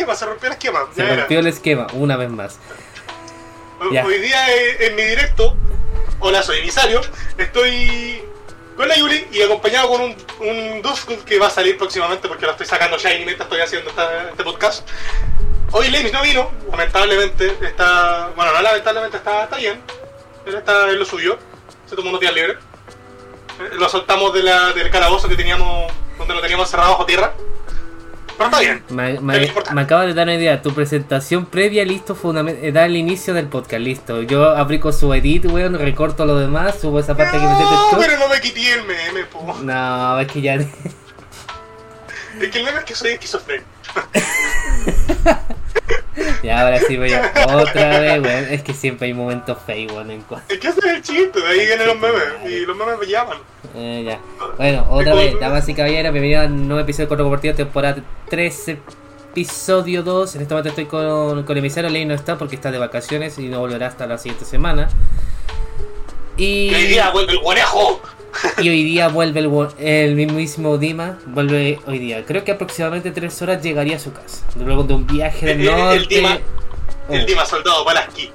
esquema, se rompió el esquema. Se rompió el esquema, una vez más. Hoy día en mi directo, hola, soy Emisario, estoy con la Yuli y acompañado con un Dufkud que va a salir próximamente porque lo estoy sacando ya y mientras estoy haciendo este podcast. Hoy Lemis no vino, lamentablemente, no lamentablemente, está bien, él está en lo suyo, se tomó unos días libres. Lo soltamos del calabozo que teníamos, donde lo teníamos cerrado bajo tierra. Pero está bien. Me acaba de dar una idea. Tu presentación previa, listo, da el inicio del podcast, listo. Yo aplico su edit, weón, recorto lo demás, subo esa parte que me siento. No, pero no me quité el meme, po. No, es que ya. Es que el meme es que soy esquizofrénico. Ya, ahora sí voy a otra vez, weón. Es que siempre hay momentos feos, weón. Es que ese es el chiste, de ahí vienen los memes. Y los memes me llaman. Ya. Bueno, otra vez, damas y caballeros, bienvenidos a un nuevo episodio de Corto Compartido, temporada 3, episodio 2. En este momento estoy con Emisario. Leis no está porque está de vacaciones y no volverá hasta la siguiente semana. Y hoy día vuelve el guanejo. Y hoy día vuelve el mismo Dima. Vuelve hoy día. Creo que aproximadamente 3 horas llegaría a su casa. Luego de un viaje del norte. El Dima soldado para aquí.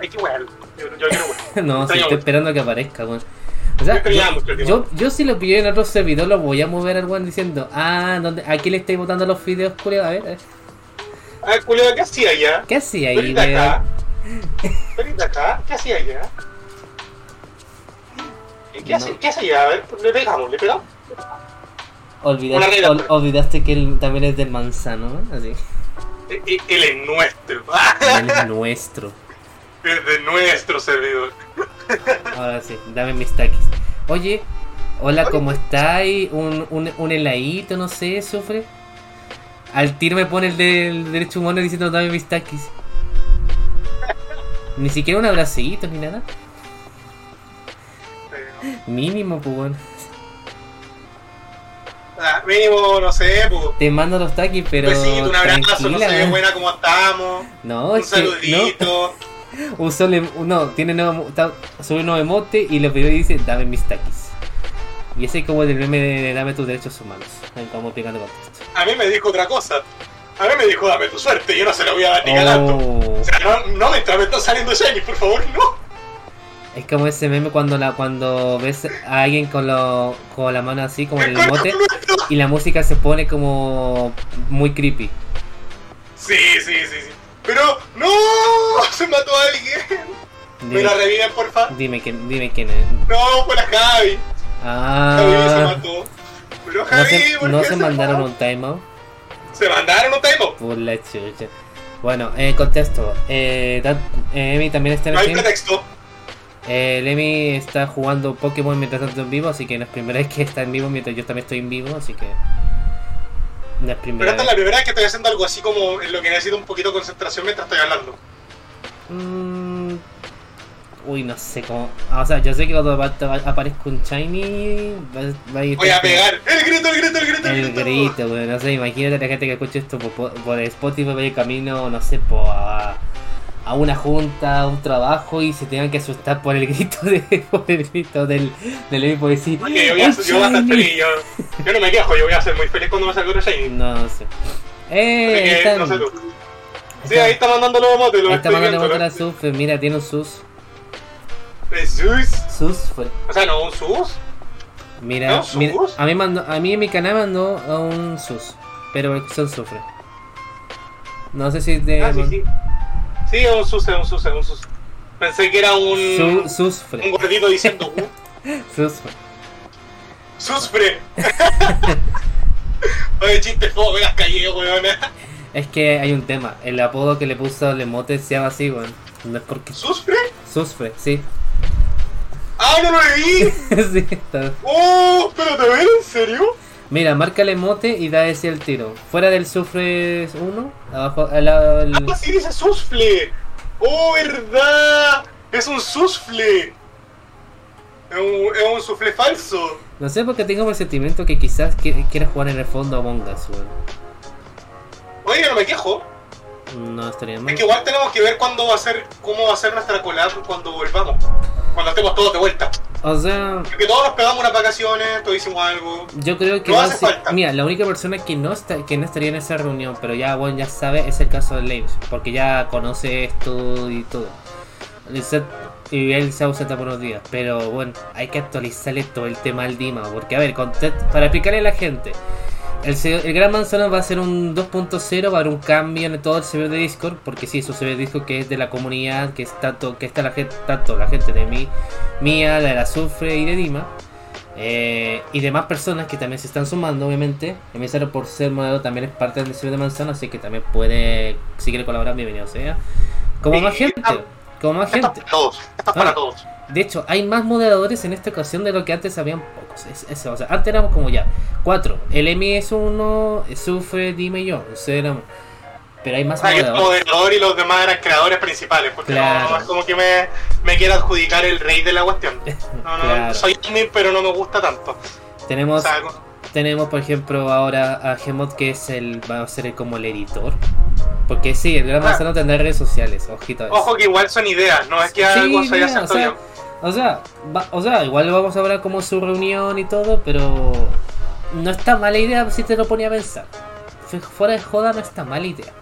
Hay que huear. Yo quiero huear. No, sí, estoy esperando a que aparezca, weón. O sea, yo si lo pillo en otro servidor, lo voy a mover al weón diciendo: aquí le estáis botando los videos, Culeo. A ver, Culeo, ¿qué hacía allá? ¿Qué hacía ahí, weón? Venid acá, ¿qué hacía allá? ¿Qué hace ya? A ver, le pegamos. Olvidaste que él también es del Manzano, ¿no? Así. Él es nuestro. Él es nuestro. Es de nuestro servidor. Ahora sí, dame mis taquis. Oye, hola, ¿cómo estáis? Un heladito, no sé, sufre. Al tiro me pone el del derecho humano diciendo dame mis taquis. Ni siquiera un abracito ni nada. Mínimo, pues. Mínimo, no sé, pues. Te mando los taquis, pero. Pues sí, un abrazo, no sé, buena, ¿cómo estamos? No, un saludito. No. Un solo no, tiene nuevo. Sube un nuevo emote y lo pidió y dice: dame mis taquis. Y ese es como el meme de dame tus derechos humanos. Estamos pegando contexto. A mí me dijo otra cosa. A mí me dijo: dame tu suerte. Yo no se lo voy a dar ni ganando. O sea, no me están saliendo shiny, por favor, no. Es como ese meme cuando ves a alguien con la mano así, como en el emote, y la música se pone como muy creepy. Sí. Pero ¡no! ¡Se mató a alguien! ¿Me la reviven, porfa? Dime quién es. No, fue la Javi. Javi se mató. Pero Javi, ¿por qué se mandaron un timeout? ¿Se mandaron un timeout? Por la chucha. Bueno, contexto. Emi también está en el stream. No hay pretexto. Lemi está jugando Pokémon mientras tanto en vivo, así que no es primera vez que está en vivo mientras yo también estoy en vivo, así que no es primera vez. Pero esta es la primera vez que estoy haciendo algo así como en lo que necesito un poquito de concentración mientras estoy hablando. Uy, no sé cómo. O sea, yo sé que cuando aparezca un shiny voy a pegar. El grito, güey. No sé, imagínate la gente que escucha esto por Spotify, por el camino, no sé, a una junta, a un trabajo y se tengan que asustar por el grito del equipo de decir. Yo voy a estar feliz, yo no me quejo, yo voy a ser muy feliz cuando me salga una shiny. No sé. No sé tú. Sí, ahí está mandando los motes, está mandando a Sus, mira, tiene un Sus. Sus fue. O sea, no, un Sus. Mira, no, mira a mí en mi canal mandó a un Sus, pero son Sufre. No sé si de. Sí. Sí, un sus. Pensé que era un Susfre. Un gordito diciendo Susfre. Oye, chiste fome, me las callé, weón. Es que hay un tema. El apodo que le puso al emote se llama así, weón. No es porque. ¿Susfre? Susfre, sí. ¡Ah, no lo vi! Sí, está. ¡Oh! ¿Pero te ven? ¿En serio? Mira, marca el emote y da ese el tiro. Fuera del Sufre 1, abajo al lado del. ¡Ah, sí dice Susfle! ¡Oh, verdad! ¡Es un Susfle! ¡Es un Sufle falso! No sé, porque tengo el sentimiento que quizás quiera jugar en el fondo a Among Us, weón. Oye, no me quejo. No estaría mal. Es que igual tenemos que ver cómo va a ser nuestra collab cuando volvamos. Cuando estemos todos de vuelta. O sea... Porque todos nos pegamos unas vacaciones, todos hicimos algo. Yo creo que no hace falta. Mira, la única persona que no estaría en esa reunión, pero ya, bueno, ya sabe, es el caso de Lemis, porque ya conoce esto y todo. Y él se ausenta por unos días, pero bueno, hay que actualizarle todo el tema al Dima, porque a ver, para explicarle a la gente, el Gran Manzano va a ser un 2.0, va a haber un cambio en todo el servidor de Discord, porque sí, es un servidor de Discord que es de la comunidad, que es tanto la gente de mía, la de la Sufre y de Dima, y demás personas que también se están sumando, obviamente. Emisario, por ser moderador, también es parte del servidor de Manzano, así que también puede, si quiere colaborar, bienvenido sea. Como más gente, para todos. De hecho, hay más moderadores en esta ocasión de lo que antes habían pocos. O sea, antes éramos como ya 4. El Emi es uno, Sufre, Dime y yo. O sea, pero hay más moderadores. Hay un moderador y los demás eran creadores principales. Porque claro, no es como que me quiera adjudicar el rey de la cuestión. No, claro. Soy admin, pero no me gusta tanto. Tenemos, por ejemplo, ahora a Gemot, que es va a ser como el editor. Porque sí, el Gran Manzano tendrá redes sociales, ojito a eso. Ojo que igual son ideas, no es que algo se haya sentado. O sea, igual vamos a hablar como su reunión y todo, pero no está mala idea si te lo ponía a pensar. Fuera de joda, no está mala idea.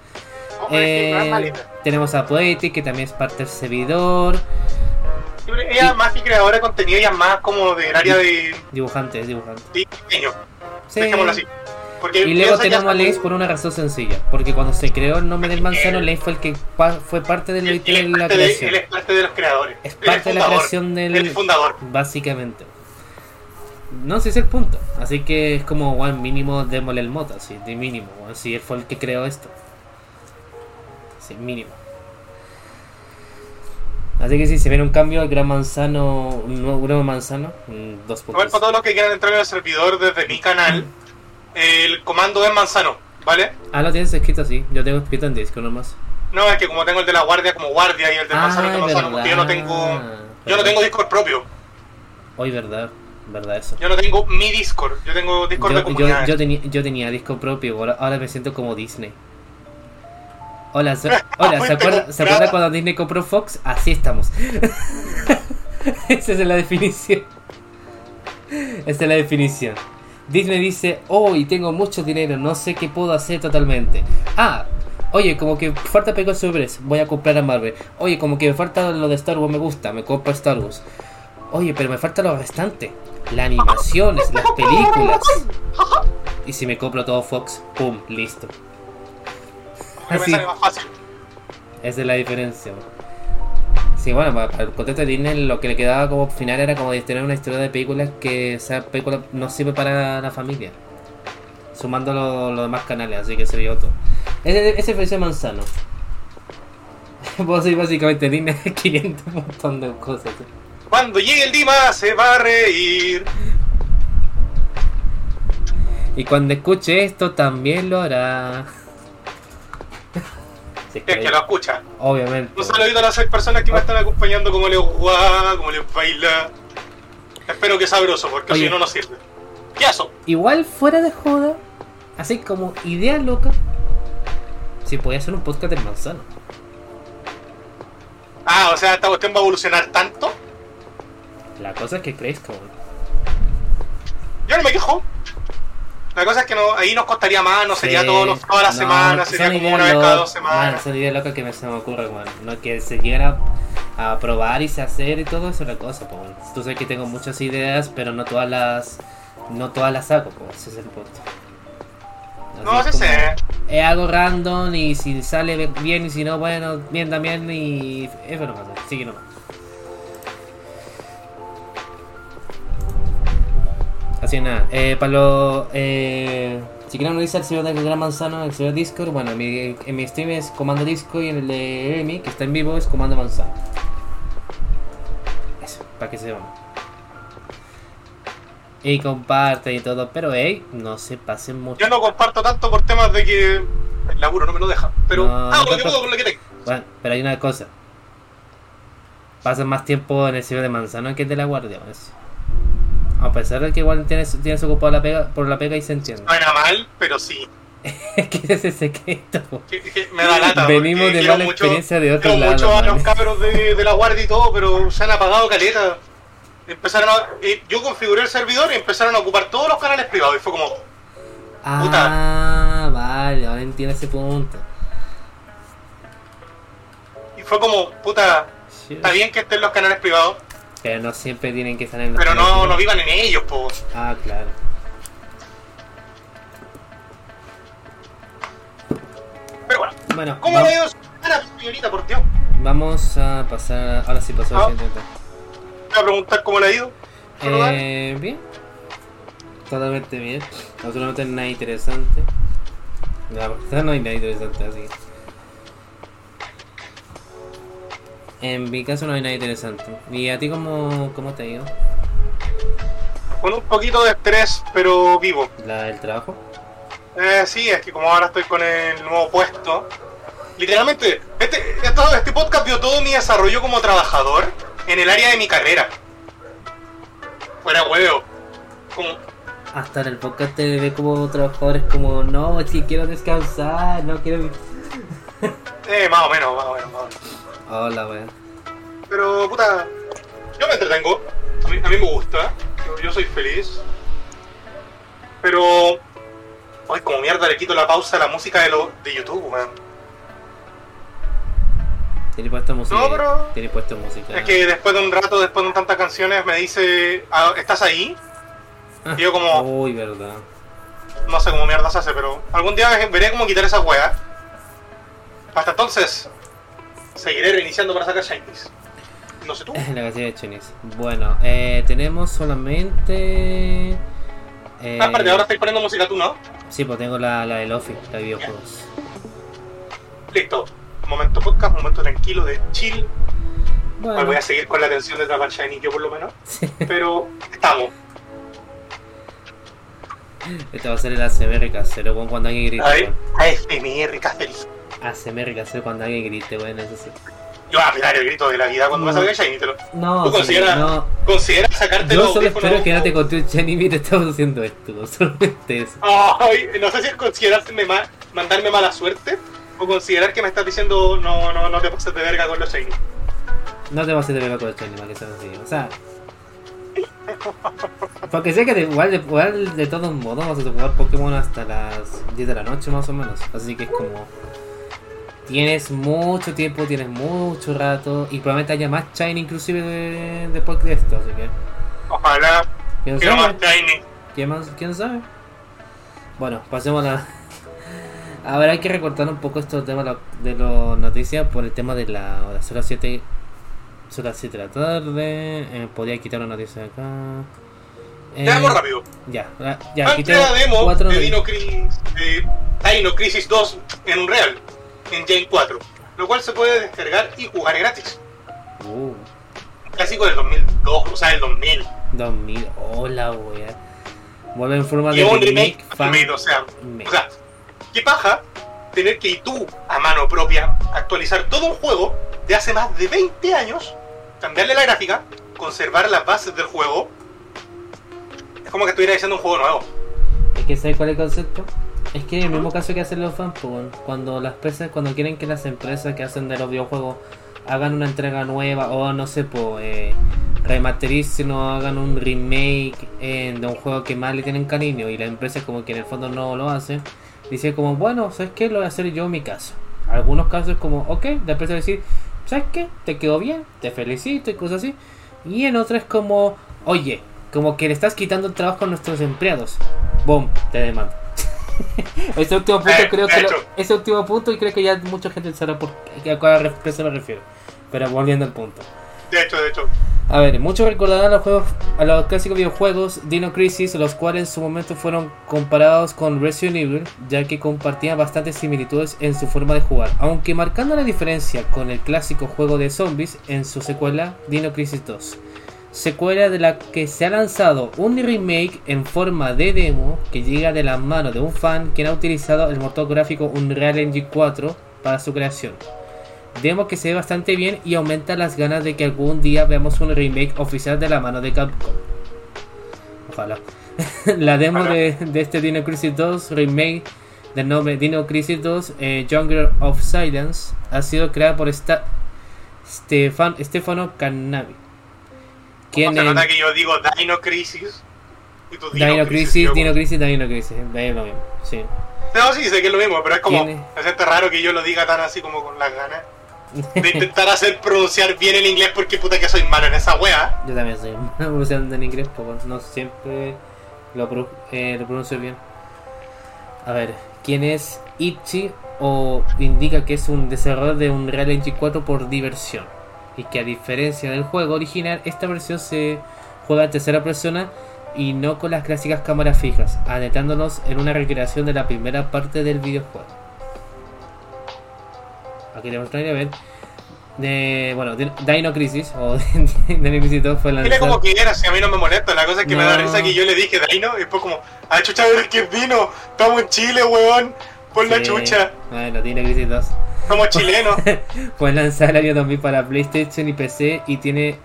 Tenemos a Poetic, que también es parte del servidor. Ella más que creadora de contenido, ella más como del área de... Dibujantes. Diseño, sí. Dejémoslo así. Porque y luego tenemos a Leis por una razón sencilla, porque cuando se creó el nombre del Manzano, Leis fue el que fue parte de la creación. Él es parte de los creadores. Es parte de la creación del fundador. Básicamente. No sé si es el punto. Así que es como, bueno, mínimo démosle el moto, así, de mínimo. Así él fue el que creó esto. Así, mínimo. Así que sí, se viene un cambio al Gran Manzano, nuevo Manzano, 2.0. Bueno, para todos los que quieran entrar en el servidor desde mi canal, el comando es Manzano, ¿vale? Ah, lo tienes escrito así, yo tengo escrito en Discord nomás. No, es que como tengo el de la guardia como guardia y el de Manzano como Manzano, porque yo no tengo Discord propio. Hoy verdad eso. Yo no tengo mi Discord, yo tengo Discord de comunidad. Yo tenía Discord propio, ahora me siento como Disney. Hola, ¿se acuerda cuando Disney compró Fox? Así estamos. Esa es la definición. Disney dice, y tengo mucho dinero, no sé qué puedo hacer totalmente. Oye, como que falta Pecos Sobres, voy a comprar a Marvel. Oye, como que me falta lo de Star Wars, me gusta, me compro Star Wars. Oye, pero me falta lo bastante. Las animaciones, las películas. Y si me compro todo Fox, pum, listo. Así. Esa es la diferencia. Sí, bueno, para el contexto de Disney lo que le quedaba como final era como de tener una historia de películas que esa película no sirve para la familia, sumando los demás canales, así que se vio todo. Ese fue ese Manzano. Puedo decir básicamente Disney 500, un montón de cosas. Cuando llegue el Dima se va a reír. Y cuando escuche esto también lo hará. Es que lo escucha. Obviamente. Un saludito a las 6 personas que me están acompañando, como les guá, como les baila. Espero que sabroso, porque si no nos sirve. ¡Piazo! Igual fuera de joda, así como idea loca, si podía hacer un podcast del Manzano. O sea, esta cuestión va a evolucionar tanto. La cosa es que crezca, boludo. Yo no me quejo. La cosa es que ahí nos costaría más, sería todas las semanas, sería como una vez cada 2 semanas. Esa es una idea loca que se me ocurre, hermano. No, que se llegara a probar y se hacer y todo eso es la cosa, pues. Tú sabes que tengo muchas ideas, pero no todas las hago, pues. Ese es el punto. Es algo random y si sale bien y si no, bueno, bien también y... Eso nomás, sigue nomás. Así nada, para los... si quieren unirse al servidor de Gran Manzano, el servidor Discord, bueno, en mi stream es Comando Discord y en el de Emi, que está en vivo, es Comando Manzano. Eso, para que se vean. Y comparte y todo, pero no se pasen mucho. Yo no comparto tanto por temas de que el laburo no me lo deja, pero... lo que puedo con lo que tengo. Bueno, pero hay una cosa. Pasan más tiempo en el servidor de Manzano que el de la guardia, eso. A pesar de que igual tienes ocupado por la pega y se entiende. No era mal, pero sí. ¿Qué es ese secreto? Que me da lata. Venimos de mala experiencia de otro lado. Muchos a los cabros de la guardia y todo, pero se han apagado caleta. empezaron a... yo configuré el servidor y empezaron a ocupar todos los canales privados y fue como... Ah, puta. Vale, ahora entiendo ese punto. Y fue como, puta, sí. Está bien que estén los canales privados. Pero no siempre tienen que estar en los canales privados. Pero no vivan en ellos, po. Ah, claro. Pero bueno, ¿cómo va ellos? Cara, señorita, por Dios. Vamos a pasar... Ahora sí pasó al siguiente. Te voy a preguntar cómo le ha ido. Bien. Totalmente bien. Absolutamente nada interesante. No hay nada interesante, así que... En mi caso no hay nada interesante. ¿Y a ti cómo te ha ido? Con un poquito de estrés, pero vivo. ¿La del trabajo? Sí, es que como ahora estoy con el nuevo puesto... Literalmente, este podcast vio todo mi desarrollo como trabajador en el área de mi carrera. Fuera huevo. Como... Hasta en el podcast te ve como trabajadores como, no, si quiero descansar, no quiero... Más o menos. Hola, weón. Pero, puta, yo me entretengo. A mí me gusta. Yo soy feliz. Pero... Ay, como mierda le quito la pausa a la música de YouTube, weón. Tiene puesta música. No, pero... Tiene puesta música. Es que después de un rato, después de tantas canciones, me dice, ¿estás ahí? Y yo como... Uy, verdad. No sé cómo mierda se hace, pero... Algún día veré cómo quitar esa hueá. Hasta entonces, seguiré reiniciando para sacar shinies. No sé tú. La canción de shinies. Bueno, tenemos solamente... aparte, ahora estáis poniendo música tú, ¿no? Sí, pues tengo la del Office, la de videojuegos. Listo. Momento podcast, momento tranquilo de chill. Bueno. Voy a seguir con la tensión de trabajar shiny, yo por lo menos. Sí. Pero estamos. Este va a ser el ASMR casero, cuando alguien grite. ASMR casero. ASMR casero cuando alguien grite, bueno, eso sí. Yo voy a pegar el grito de la vida cuando me salga shiny. No, ¿tú consideras sacarte los audífonos? Yo solo espero que no te conté un shiny mientras estamos haciendo esto, solamente eso. Ay, no sé si es considerarme mandarme mala suerte. O considerar que me estás diciendo no te pases de verga con los shiny. No te pases de verga con los shiny, para que sean así. O sea... Porque sé que igual de todos modos vas a jugar Pokémon hasta las 10 de la noche más o menos. Así que es como... Tienes mucho tiempo, tienes mucho rato. Y probablemente haya más shiny inclusive después de esto, así que... Ojalá. Quiero más shiny. ¿Quién sabe? Bueno, pasemos a la... Ahora hay que recortar un poco estos temas de las noticias por el tema de las horas 7 de la tarde. Podía quitar una noticia acá. Veamos rápido. Ya quité la demo de Dino Crisis 2 en Unreal, en Gen 4, lo cual se puede descargar y jugar gratis. Clásico del 2002, o sea, del 2000. 2000, hola, wea. Vuelve en forma de un remake fan-made, o sea. ¿Qué paja tener que tú, a mano propia, actualizar todo un juego de hace más de 20 años, cambiarle la gráfica, conservar las bases del juego? Es como que estuviera diciendo un juego nuevo. Es que ¿sabes cuál es el concepto? Es que en el mismo caso que hacen los fans, cuando quieren que las empresas que hacen de los videojuegos hagan una entrega nueva o no sé, remastericen o hagan un remake de un juego que más le tienen cariño y las empresas como que en el fondo no lo hacen. Dice como, bueno, ¿sabes qué? Lo voy a hacer yo en mi caso. Algunos casos como, ok, la empresa va a decir, ¿sabes qué? Te quedó bien, te felicito y cosas así. Y en otras como, oye, como que le estás quitando el trabajo a nuestros empleados. Boom, te demando. Ese último punto creo que ya mucha gente sabrá a cuál empresa me refiero. Pero volviendo al punto. De hecho. A ver, muchos recordarán a los clásicos videojuegos Dino Crisis, los cuales en su momento fueron comparados con Resident Evil, ya que compartían bastantes similitudes en su forma de jugar, aunque marcando la diferencia con el clásico juego de zombies en su secuela Dino Crisis 2, secuela de la que se ha lanzado un remake en forma de demo que llega de la mano de un fan quien ha utilizado el motor gráfico Unreal Engine 4 para su creación. Demo que se ve bastante bien y aumenta las ganas de que algún día veamos un remake oficial de la mano de Capcom. Ojalá. La demo de este Dino Crisis 2 remake del nombre Dino Crisis 2 Jungle of Silence ha sido creada por Stefano Cannavi, ¿Quién se nota que yo digo Dino Crisis y tú Dino Crisis, es lo mismo, sí. No, sí, sé que es lo mismo, pero es como... Es este raro que yo lo diga tan así como con las ganas de intentar hacer pronunciar bien el inglés, porque puta que soy malo en esa wea. Yo también soy malo pronunciando en inglés, poco. No siempre lo pronuncio bien. A ver, ¿quién es Itchy? O indica que es un desarrollador de un Real Engine 4 por diversión, y que a diferencia del juego original, esta versión se juega en tercera persona y no con las clásicas cámaras fijas, adentrándonos en una recreación de la primera parte del videojuego. Aquí le mostraré a ver. Bueno, Dino Crisis o Dino Crisis 2 fue lanzado. Mira como quieras, si a mí no me molesta. La cosa es que no. Me da risa que yo le dije Dino y después como, ah, chucha, que es Dino. Estamos en Chile, weón. Por la chucha. Bueno, Dino Crisis 2. Somos chilenos. Fue lanzado el año 2000 para PlayStation y PC, y tiene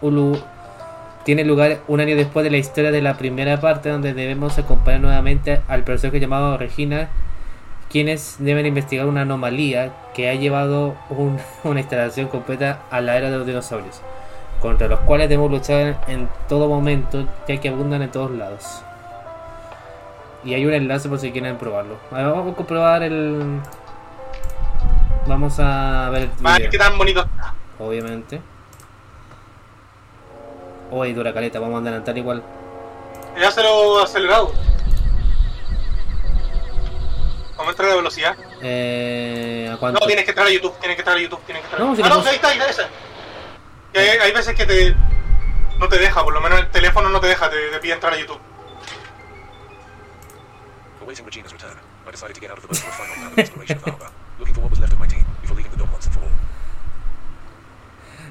lugar un año después de la historia de la primera parte, donde debemos acompañar nuevamente al personaje llamado Regina, quienes deben investigar una anomalía que ha llevado una instalación completa a la era de los dinosaurios, contra los cuales debemos luchar en todo momento, ya que abundan en todos lados. Y hay un enlace por si quieren probarlo. A ver, vamos a comprobar el... Vamos a ver el video. Vale, qué tan bonito está. Obviamente. Uy, dura caleta, vamos a adelantar igual. Ya se lo acelerado. ¿Aumenta de velocidad? ¿A cuánto? No, tienes que entrar a YouTube, No, si ahí está, ahí está. Hay veces que no te deja, por lo menos el teléfono no te deja, te pide entrar a YouTube.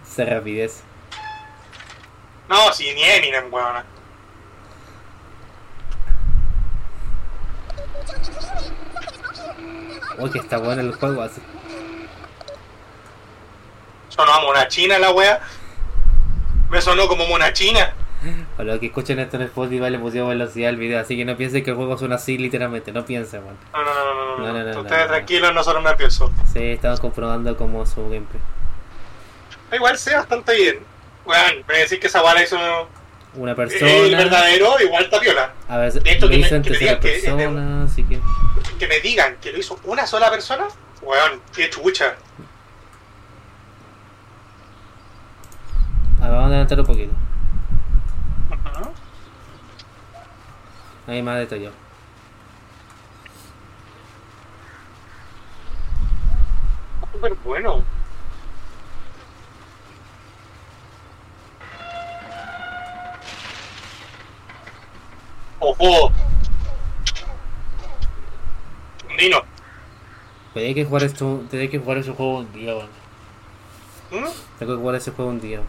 Esa rapidez. No, si ni Eminem, weón. Uy, que está bueno el juego así. Sonó a monachina la wea. Me sonó como monachina. A los que escuchen esto en Spotify le pusieron velocidad al video, así que no piensen que el juego suena así literalmente, no piensen, man. No. Ustedes tranquilos, nosotros no pienso. Sí, estamos comprobando como su gameplay. Igual sé bastante bien. Bueno, pero decir que esa bala hizo una persona. El verdadero igual está piola. A ver, de esto que me digan que lo hizo una sola persona, weón, qué chucha. A ver, vamos a adelantar un poquito. Ahí más detallado. Súper bueno. ¡Ojo! Dino. Tenés que jugar ese juego un día, weón. ¿Mm? Tengo que jugar ese juego un día.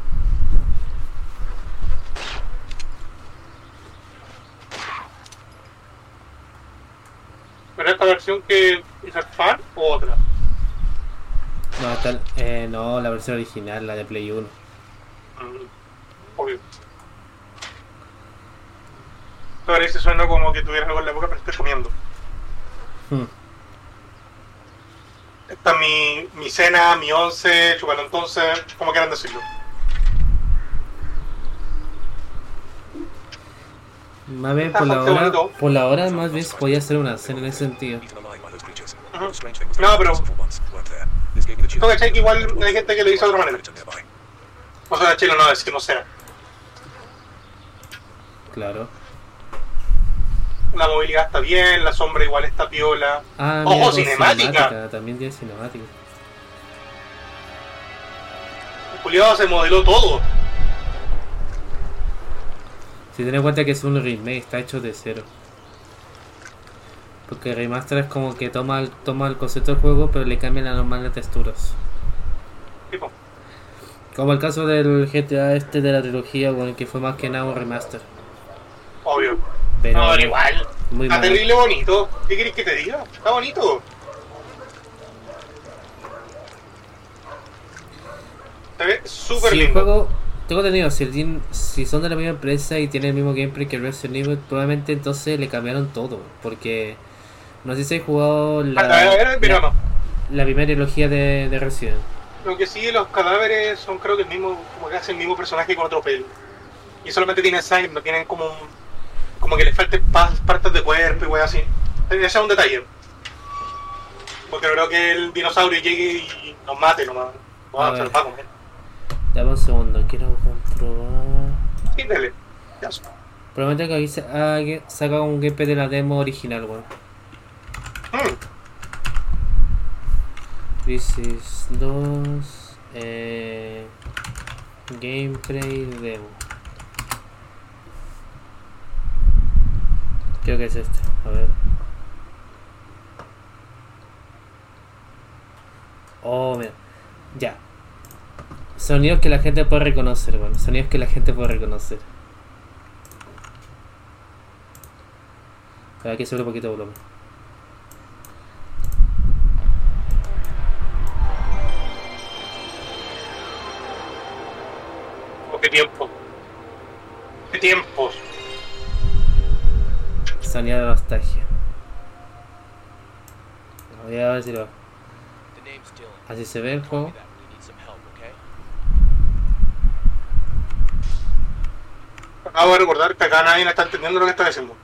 ¿Pero esta versión que hizo el fan o otra? No, no, la versión original, la de Play 1. Obvio. Parece suena como que tuviera algo en la boca, pero estoy comiendo. Esta es mi cena, mi once, chupalo entonces, como quieran decirlo. A ver, por la hora más bien podía hacer una cena en ese sentido. No, pero... Tengo que check, igual hay gente que lo hizo de otra manera. O sea, chilo no, es que no cena. Claro. La movilidad está bien, la sombra igual está piola. Ah, ¡ojo, cinemática! También tiene cinemática. Culeo se modeló todo. Si tenés en cuenta que es un remake, está hecho de cero. Porque remaster es como que toma el concepto del juego, pero le cambian las normales texturas. Tipo. Como el caso del GTA de la trilogía, bueno, que fue más que nada un remaster. Obvio. Pero no, igual. Muy está mal. Terrible bonito. ¿Qué querés que te diga? Está bonito. Se ve súper lindo. El juego, tengo entendido, si son de la misma empresa y tienen el mismo gameplay que Resident Evil, probablemente entonces le cambiaron todo. Porque no sé si has jugado la primera trilogía de Resident. Lo que sí, los cadáveres son creo que el mismo, como que hace el mismo personaje con otro pelo. y solamente tienen slime, no tienen como como que les falten partes de cuerpo y weas así. Ese es un detalle. Porque no creo que el dinosaurio llegue y nos mate nomás. Vamos a hacer comer. Dame un segundo, quiero comprobar. Sí, dale. Ya. Promete que aquí se saca un gameplay de la demo original, weón. Crisis 2 gameplay demo. Creo que es este, a ver. Oh, mira. Ya. Sonidos que la gente puede reconocer, bueno. Sonidos que la gente puede reconocer. Pero aquí sube un poquito de volumen. ¿Qué tiempo? ¿Qué tiempos? Sonido de nostalgia. Voy a ver si lo... Así se ve el juego. Acabo de recordar que acá nadie está entendiendo lo que está diciendo.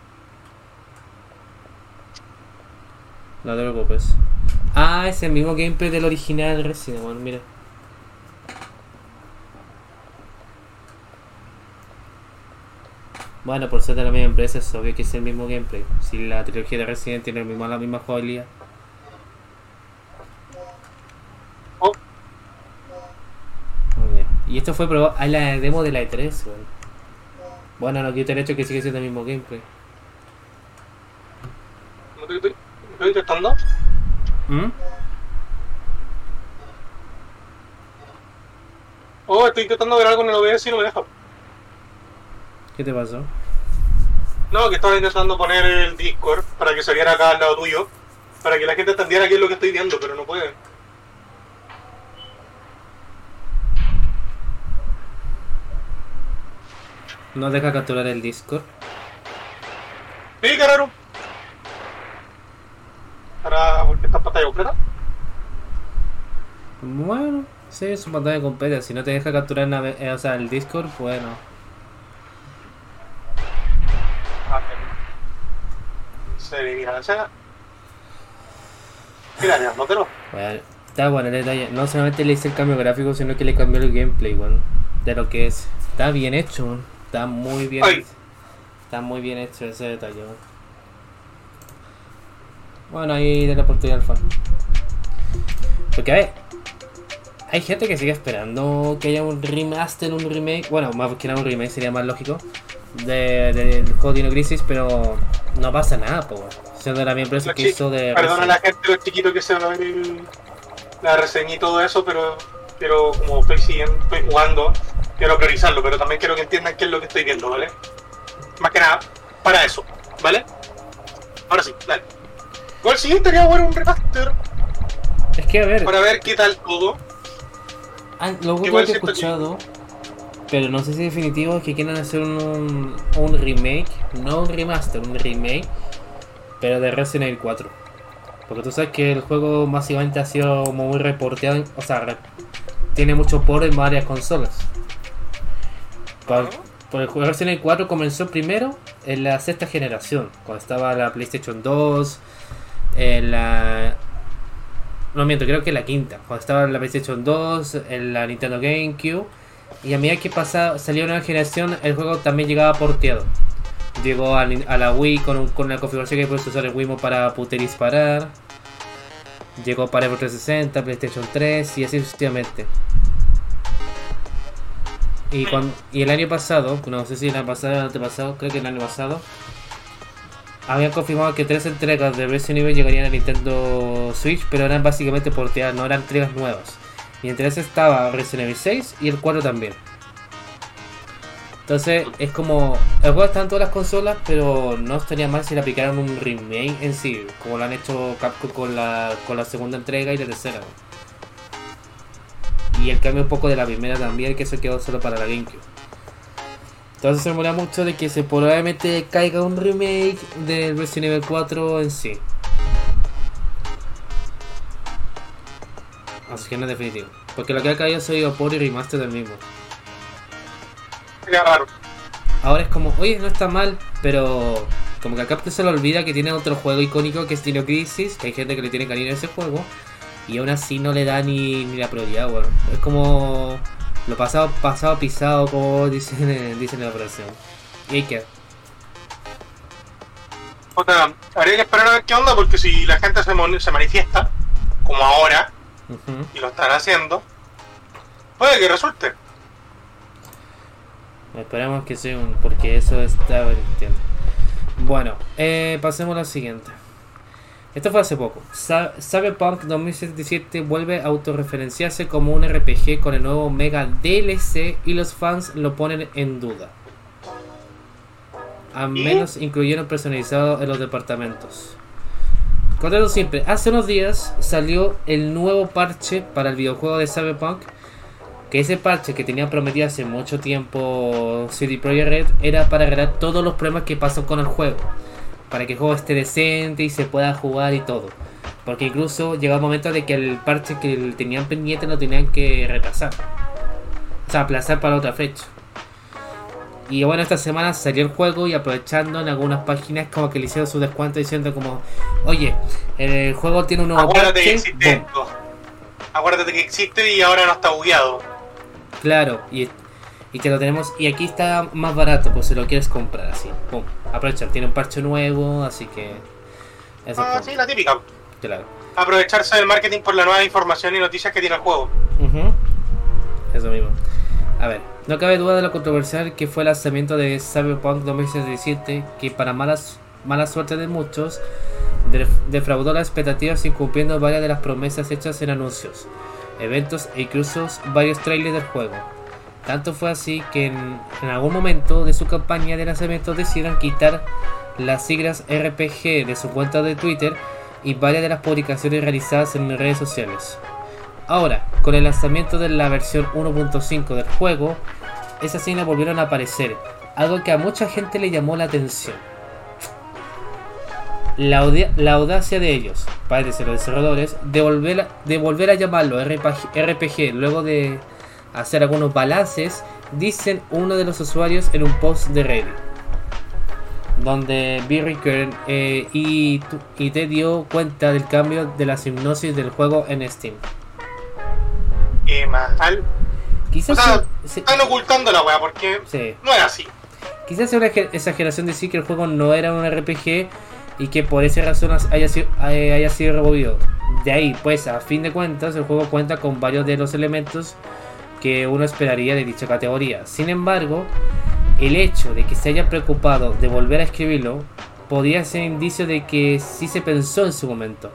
No te preocupes. Ah, es el mismo gameplay del original Resident Evil, mira. Bueno, por ser de la misma empresa es obvio que es el mismo gameplay. Si la trilogía de Resident tiene el mismo, la misma jugabilidad. Y esto fue probado a la demo de la E3, wey. Bueno, no quita el hecho que sigue siendo el mismo gameplay. ¿No te estoy intentando? Oh, estoy intentando ver algo en el OBS y no me deja. ¿Qué te pasó? No, que estaba intentando poner el Discord para que saliera acá al lado tuyo. Para que la gente entendiera qué es lo que estoy viendo, pero no puede. ¿No deja capturar el Discord? Sí, carrero. ¿Para porque está pantalla completa? Bueno, sí, es una pantalla completa. Si no te deja capturar o sea, el Discord, bueno. Se divina la escena. Mira, no te lo... Bueno, está bueno el detalle. No solamente le hice el cambio gráfico, sino que le cambió el gameplay, bueno. De lo que es. Está bien hecho, bueno. Está muy bien. Ay. Está muy bien hecho ese detalle. Bueno, ahí de la oportunidad al fan. Porque a ver, hay gente que sigue esperando que haya un remaster, un remake. Bueno, más que nada un remake sería más lógico del juego Dino Crisis, pero no pasa nada, pues. Siendo la misma empresa que hizo de... Perdona a la gente, los chiquitos que se van a ver la reseña y todo eso, pero como estoy jugando, quiero priorizarlo, pero también quiero que entiendan qué es lo que estoy viendo, ¿vale? Más que nada, para eso, ¿vale? Ahora sí, dale. Con el siguiente quería jugar un remaster. Es que a ver... Para ver qué tal todo. Ah, lo único que he escuchado, pero no sé si definitivo, es que quieran hacer un remake, no un remaster, un remake, pero de Resident Evil 4. Porque tú sabes que el juego básicamente ha sido muy reporteado, o sea, tiene mucho por en varias consolas. Por el juego Resident Evil 4 comenzó primero en la sexta generación, cuando estaba la PlayStation 2, en la... No miento, creo que la quinta, cuando estaba la PlayStation 2, en la Nintendo GameCube. Y a medida que salió una generación, el juego también llegaba porteado. Llegó a la Wii con una configuración que puedes usar el Wiimote para poder disparar. Llegó para el 360, PlayStation 3 y así sucesivamente. Y el año pasado, no sé si el año pasado o el antepasado, creo que el año pasado, habían confirmado que 3 entregas de Resident Evil llegarían a Nintendo Switch, pero eran básicamente porteadas, no eran entregas nuevas. Y entre esas estaba Resident Evil 6 y el 4 también. Entonces es como, el juego está en todas las consolas, pero no estaría mal si le aplicaran un remake en sí, como lo han hecho Capcom con la segunda entrega y la tercera. Y el cambio un poco de la primera también, que eso quedó solo para la GameCube. Entonces se murmura mucho de que se probablemente caiga un remake del Resident Evil 4 en sí. Así que no es definitivo. Porque lo que ha caído ha sido por el remaster del mismo. Sería raro. ahora es como, oye, no está mal, pero como que a Capcom se le olvida que tiene otro juego icónico que es Dino Crisis, que hay gente que le tiene cariño a ese juego, y aún así no le da ni la prioridad, bueno. Es como lo pasado pisado, como dicen en la operación. ¿Y ahí qué? Puta, habría que esperar a ver qué onda, porque si la gente se manifiesta, como ahora, y lo están haciendo, puede que resulte. Esperemos que sea porque eso está vertiendo. Bueno, pasemos a lo siguiente. Esto fue hace poco. Cyberpunk 2077 vuelve a autorreferenciarse como un RPG con el nuevo Mega DLC y los fans lo ponen en duda. Al menos incluyeron personalizados en los departamentos. Contando siempre, hace unos días salió el nuevo parche para el videojuego de Cyberpunk. Que ese parche que tenía prometido hace mucho tiempo CD Projekt Red era para arreglar todos los problemas que pasó con el juego, para que el juego esté decente y se pueda jugar y todo, porque incluso llegó el momento de que el parche que tenían pendiente lo tenían que retrasar, o sea, aplazar para otra fecha. Y bueno, esta semana salió el juego y aprovechando en algunas páginas como que le hicieron su descuento diciendo como, oye, el juego tiene un nuevo parche, acuérdate que existe y ahora no está bugueado. Claro, y te lo tenemos. Y aquí está más barato, pues si lo quieres comprar así. Pum, aprovechar, tiene un parche nuevo, así que... sí, la típica. Claro. Aprovecharse del marketing por la nueva información y noticias que tiene el juego. Eso mismo. A ver, no cabe duda de lo controversial que fue el lanzamiento de Cyberpunk 2077, que para mala suerte de muchos, defraudó las expectativas incumpliendo varias de las promesas hechas en anuncios, eventos e incluso varios trailers del juego. Tanto fue así que en algún momento de su campaña de lanzamiento decidieron quitar las siglas RPG de su cuenta de Twitter y varias de las publicaciones realizadas en redes sociales. Ahora, con el lanzamiento de la versión 1.5 del juego, esas siglas volvieron a aparecer, algo que a mucha gente le llamó la atención. La audacia de ellos, parece los desarrolladores, de volver a llamarlo RPG luego de hacer algunos balances, dicen uno de los usuarios en un post de Reddit, donde Birriker y te dio cuenta del cambio de la hipnosis del juego en Steam. Quizás o sea, están ocultando la wea porque sí. No era así. Quizás sea una exageración decir que el juego no era un RPG y que por esa razón haya sido removido. De ahí, pues, a fin de cuentas, el juego cuenta con varios de los elementos que uno esperaría de dicha categoría. Sin embargo, el hecho de que se haya preocupado de volver a escribirlo podría ser indicio de que sí se pensó en su momento.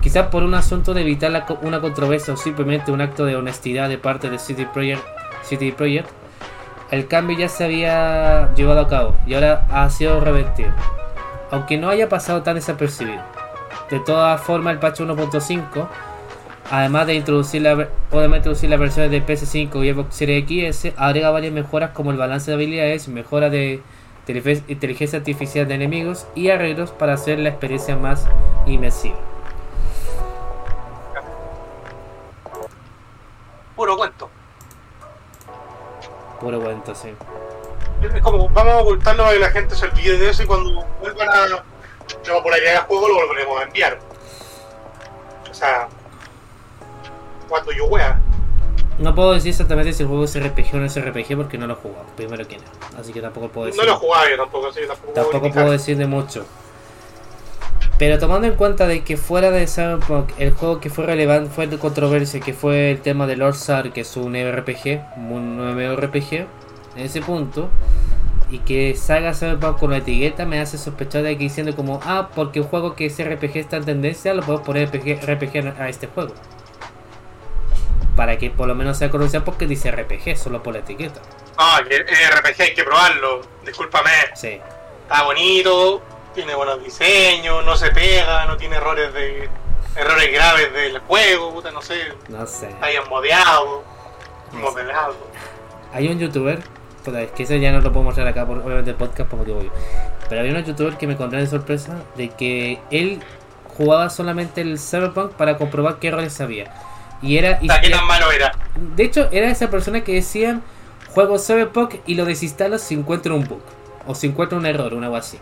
Quizás por un asunto de evitar una controversia o simplemente un acto de honestidad de parte de CD Projekt. El cambio ya se había llevado a cabo y ahora ha sido revertido, aunque no haya pasado tan desapercibido. De todas formas, el patch 1.5, además de introducir las versiones de PS5 y Xbox Series X, agrega varias mejoras como el balance de habilidades, mejora de inteligencia artificial de enemigos y arreglos para hacer la experiencia más inmersiva. Puro cuento. Puro cuento, sí. Es como, vamos a ocultarlo para que la gente se olvide de eso y cuando vuelvan a la popularidad del juego lo volveremos a enviar. O sea, cuando yo wea. No puedo decir exactamente si el juego es RPG o no es RPG porque no lo he jugado, primero que nada. Así que tampoco puedo decir. No lo he jugado yo tampoco, así que tampoco puedo decir de mucho. Pero tomando en cuenta de que fuera de Cyberpunk, el juego que fue relevante fue de controversia, que fue el tema de Lord Sar, que es un MMORPG, en ese punto, y que salga Cyberpunk con la etiqueta me hace sospechar de que diciendo como, porque un juego que es RPG está en tendencia, lo podemos poner RPG a este juego. Para que por lo menos sea conocido porque dice RPG, solo por la etiqueta. RPG hay que probarlo, discúlpame. Sí. Está bonito. Tiene buenos diseños, no se pega, no tiene errores graves del juego, puta, no sé. Está bien modelado. Hay un youtuber, es que ese ya no lo puedo mostrar acá por obviamente el podcast por motivo yo. Pero había un youtuber que me encontré de sorpresa de que él jugaba solamente el Cyberpunk para comprobar qué errores había. Y era, y ¿qué tan malo era? De hecho, era esa persona que decían juego Cyberpunk y lo desinstalas si encuentro un bug o si encuentro un error, una cosa así.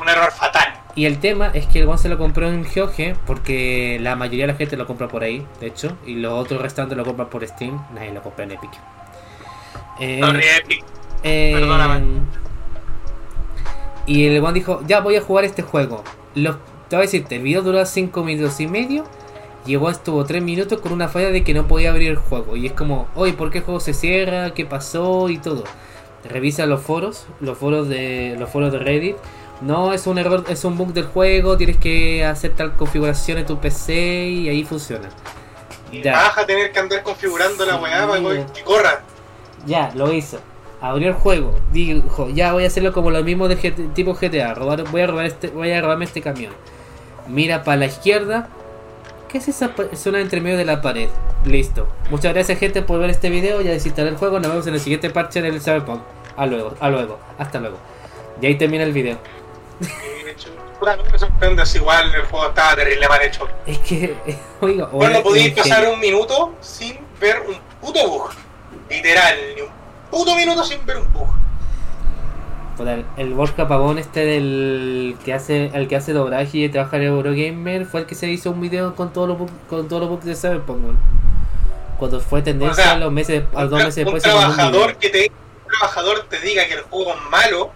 Un error fatal. Y el tema es que el Gon se lo compró en GOG porque la mayoría de la gente lo compra por ahí, de hecho, y los otros restantes lo compran por Steam, nadie lo compra en Epic. Sorry, Epic. Perdóname. Y el Gon dijo, ya voy a jugar este juego. Te voy a decirte, el video duró 5 minutos y medio. Llegó, estuvo 3 minutos con una falla de que no podía abrir el juego. Y es como, oye, ¿por qué el juego se cierra? ¿Qué pasó? Y todo. Revisa los foros de Reddit. No, es un error, es un bug del juego, tienes que hacer tal configuración en tu PC y ahí funciona. Ya. Vas a tener que andar configurando la weá para que corra. Ya, lo hizo. Abrió el juego. Dijo, ya voy a hacerlo como lo mismo de tipo GTA. Voy a robarme este camión. Mira para la izquierda. ¿Qué es esa zona entre medio de la pared? Listo. Muchas gracias, gente, por ver este video. Ya desinstalé el juego. Nos vemos en el siguiente parche del Cyberpunk. A luego. Hasta luego. Y ahí termina el video. No me sorprendes, igual el juego estaba terrible mal hecho. Es que, oiga, no podías pasar un minuto sin ver un puto bug. Literal, ni un puto minuto sin ver un bug. El Borja Pavón, el que hace doblaje y trabaja en Eurogamer, fue el que se hizo un video con todos los bugs de Cyberpunk. Cuando fue tendencia, a los meses, a 2 meses después. Un trabajador te diga que el juego es malo.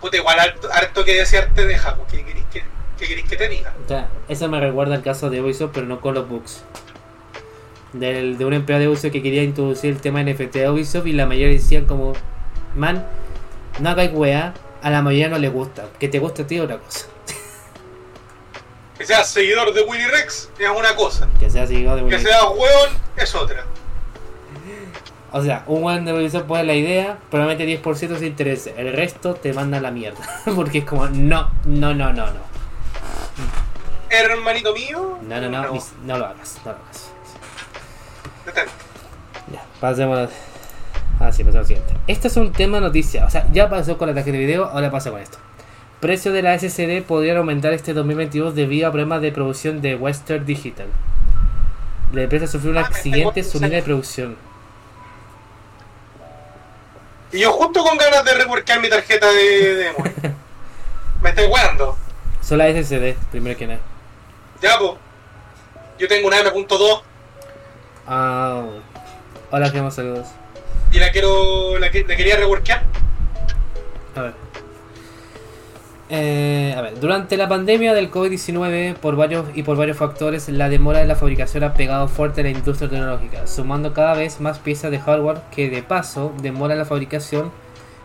Puta, igual harto que desearte deja, porque ¿qué querés que te diga? O sea, eso me recuerda al caso de Ubisoft, pero no con los bugs. De un empleado de Ubisoft que quería introducir el tema NFT a Ubisoft y la mayoría decían como, man, no hagáis weá, a la mayoría no le gusta, que te guste a ti es otra cosa. Que seas seguidor de Willy Rex es una cosa. Que seas seguidor de Willy Rex. Que seas weón es otra. O sea, un weón de Ubisoft puede la idea, probablemente 10% se interese, el resto te manda a la mierda. Porque es como, no. Hermanito mío. No. No lo hagas. Detente. Ya, pasemos. Pasemos al siguiente. Este es un tema noticia, o sea, ya pasó con la tarjeta de video, ahora pasa con esto. Precio de la SSD podría aumentar este 2022 debido a problemas de producción de Western Digital. La empresa sufrió un accidente su línea de producción. Y yo justo con ganas de reporcar mi tarjeta de memoria. Me estoy guardando. Son las SSD, primero que nada. Ya, po. Yo tengo una M.2. Ah. Hola, queremos saludos. Y la quería reporcar. A ver. Durante la pandemia del COVID-19 por varios factores, la demora de la fabricación ha pegado fuerte a la industria tecnológica, sumando cada vez más piezas de hardware que de paso demora la fabricación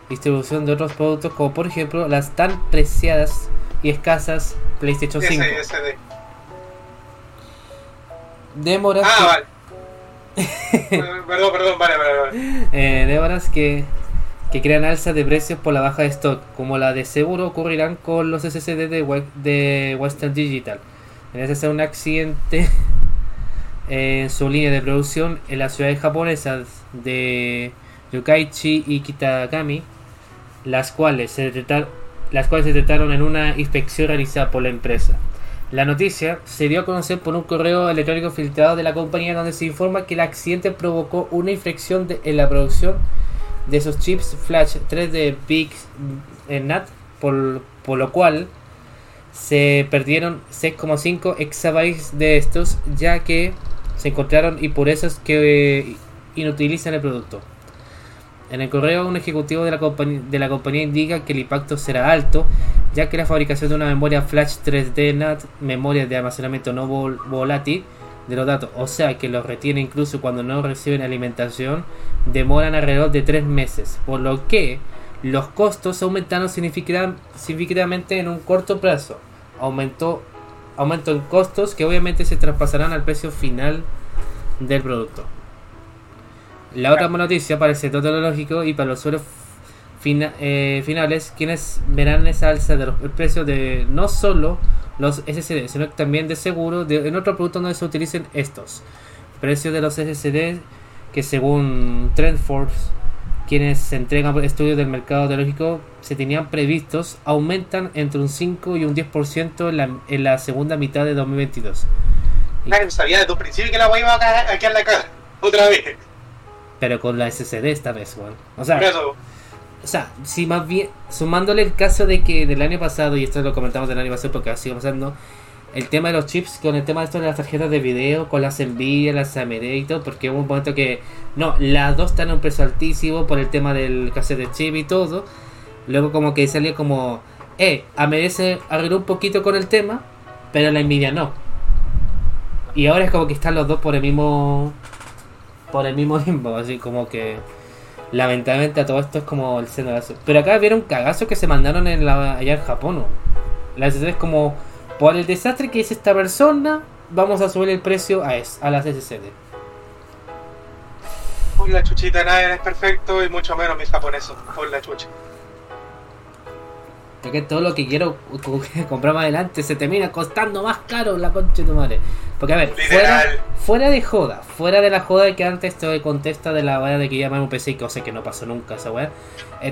y distribución de otros productos, como por ejemplo las tan preciadas y escasas PlayStation 5. Demoras. Ah, que... vale. Perdón, vale. Demoras que crean alzas de precios por la baja de stock, como la de seguro ocurrirán con los SSD de Western Digital. En ese un accidente en su línea de producción en las ciudades japonesas de Yokkaichi y Kitakami, las cuales se trataron en una inspección realizada por la empresa. La noticia se dio a conocer por un correo electrónico filtrado de la compañía, donde se informa que el accidente provocó una inflexión en la producción de esos chips flash 3 de Big NAT, por lo cual se perdieron 6,5 exabytes de estos, ya que se encontraron impurezas que inutilizan el producto. En el correo, un ejecutivo de la compañía indica que el impacto será alto, ya que la fabricación de una memoria flash 3D NAT, memoria de almacenamiento no volátil de los datos, o sea que los retiene incluso cuando no reciben alimentación, demoran alrededor de 3 meses, por lo que los costos aumentaron significativamente en un corto plazo. Aumentó en costos que obviamente se traspasarán al precio final del producto. La otra buena noticia para el sector tecnológico y para los usuarios finales, quienes verán esa alza de los precios de no solo los SSD, sino también de seguro en otros productos donde se utilicen estos. Precios de los SSD que, según TrendForce, quienes entregan estudios del mercado tecnológico, se tenían previstos, aumentan entre un 5 y un 10% en la segunda mitad de 2022. Nadie no sabía desde un principio que la wea iba a caer la cara otra vez. Pero con la SSD esta vez, weón. O sea, eso. O sea, si más bien, sumándole el caso de que del año pasado, y esto lo comentamos del año pasado porque ha sido pasando, el tema de los chips con el tema de esto de las tarjetas de video, con las Nvidia, las AMD y todo, porque hubo un momento que, no, las dos están a un precio altísimo por el tema del cassette de chip y todo. Luego como que salió como, AMD se arregló un poquito con el tema, pero la Nvidia no. Y ahora es como que están los dos por el mismo limbo, así como que... Lamentablemente a todo esto es como el seno de azul. Pero acá vieron cagazos que se mandaron allá en Japón. La SSD es como, por el desastre que es esta persona, vamos a subir el precio a las SSD. Por la chuchita, nadie es perfecto y mucho menos mis japonesos. Por la chucha. Es que todo lo que quiero comprar más adelante se termina costando más caro, la concha de tu madre. Porque a ver, fuera de la joda que antes te contesta de la weá de que llaman un PC, que o sea que no pasó nunca esa weá,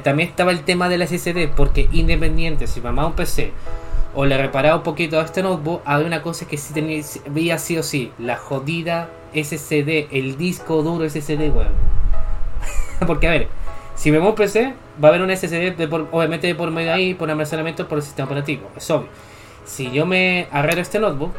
también estaba el tema de la SSD, porque independiente, si mamaba un PC o le reparaba un poquito a este notebook, había una cosa que sí tenía, veía sí o sí, la jodida SSD, el disco duro SSD, weón. Porque a ver, si vemos un PC, va a haber un SSD obviamente por medio ahí, por almacenamiento, por el sistema operativo, es obvio. Si yo me arreglo este notebook,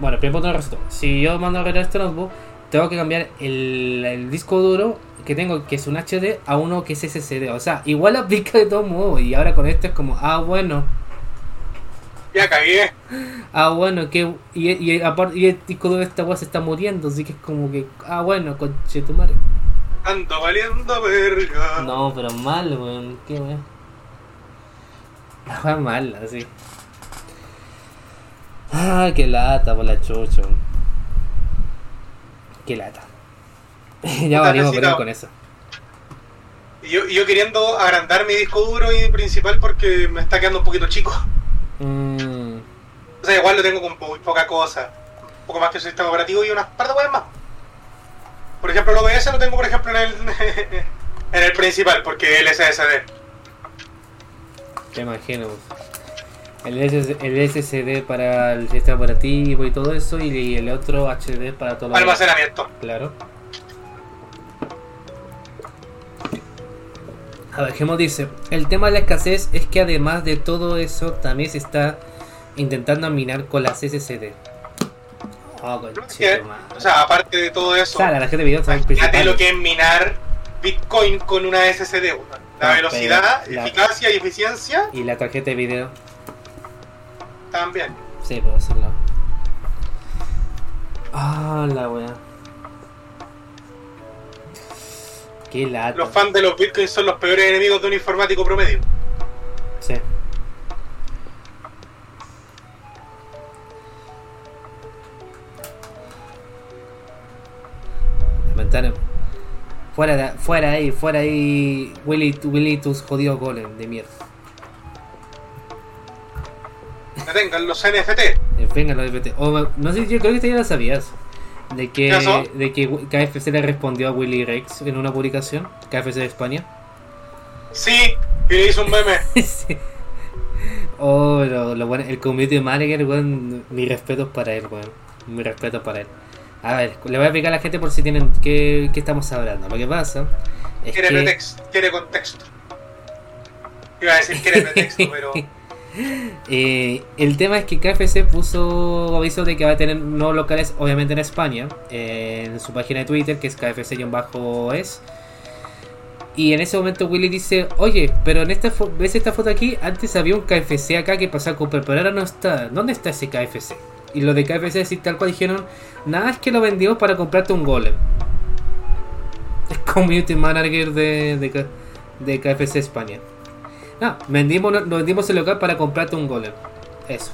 bueno, el primer punto no resultó. Si yo mando a arreglar este notebook, tengo que cambiar el disco duro que tengo, que es un HD, a uno que es SSD. O sea, igual aplica de todos modos. Y ahora con esto es como, bueno. Ya cagué. Bueno, que. Y aparte, y el disco duro de esta weá se está muriendo, así que es como que, bueno, conchetumare. Ando valiendo verga. No, pero mal, weón. Qué weón. La weá mal, así. Ah, qué lata por la chucha. Qué lata. Ya valimos creo con eso. Yo queriendo agrandar mi disco duro y principal porque me está quedando un poquito chico. O sea, igual lo tengo con muy poca cosa. Un poco más que el sistema operativo y unas par de cosas más. Por ejemplo, el OBS lo tengo por ejemplo en el principal porque el SSD. Te imagino. El SSD para el sistema operativo y todo eso, y el otro HD para todo lo almacenamiento. Claro. A ver, Gemot dice, el tema de la escasez es que además de todo eso también se está intentando minar con las SSD. O sea, aparte de todo eso, la gente de fíjate lo que es minar Bitcoin con una SSD, la velocidad, eficacia y eficiencia. Y la tarjeta de video. También. Sí, puedo hacerlo. La wea. Qué lata. Los fans de los bitcoins son los peores enemigos de un informático promedio. Sí. Lamentable. Fuera ahí. Willy tus jodidos golem de mierda. Vengan los NFT. O, no sé, yo creo que te ya la sabías. De que KFC le respondió a Willy Rex en una publicación. KFC de España. Sí, y le hizo un meme. Sí. Lo bueno, el community manager, weón, mis respetos para él, weón. Mis respetos para él. A ver, le voy a explicar a la gente por si tienen qué estamos hablando. Lo que pasa es quiere pretexto, quiere contexto. Iba a decir quiere pretexto, pero... el tema es que KFC puso aviso de que va a tener nuevos locales obviamente en España, en su página de Twitter que es KFC_es, y en ese momento Willy dice, oye, pero en esta ¿ves esta foto aquí? Antes había un KFC acá que pasaba a comprar, pero ahora no está. ¿Dónde está ese KFC? Y los de KFC así tal cual dijeron, nada, es que lo vendimos para comprarte un golem. El community manager de KFC España. No, vendimos el local para comprarte un golem. Eso.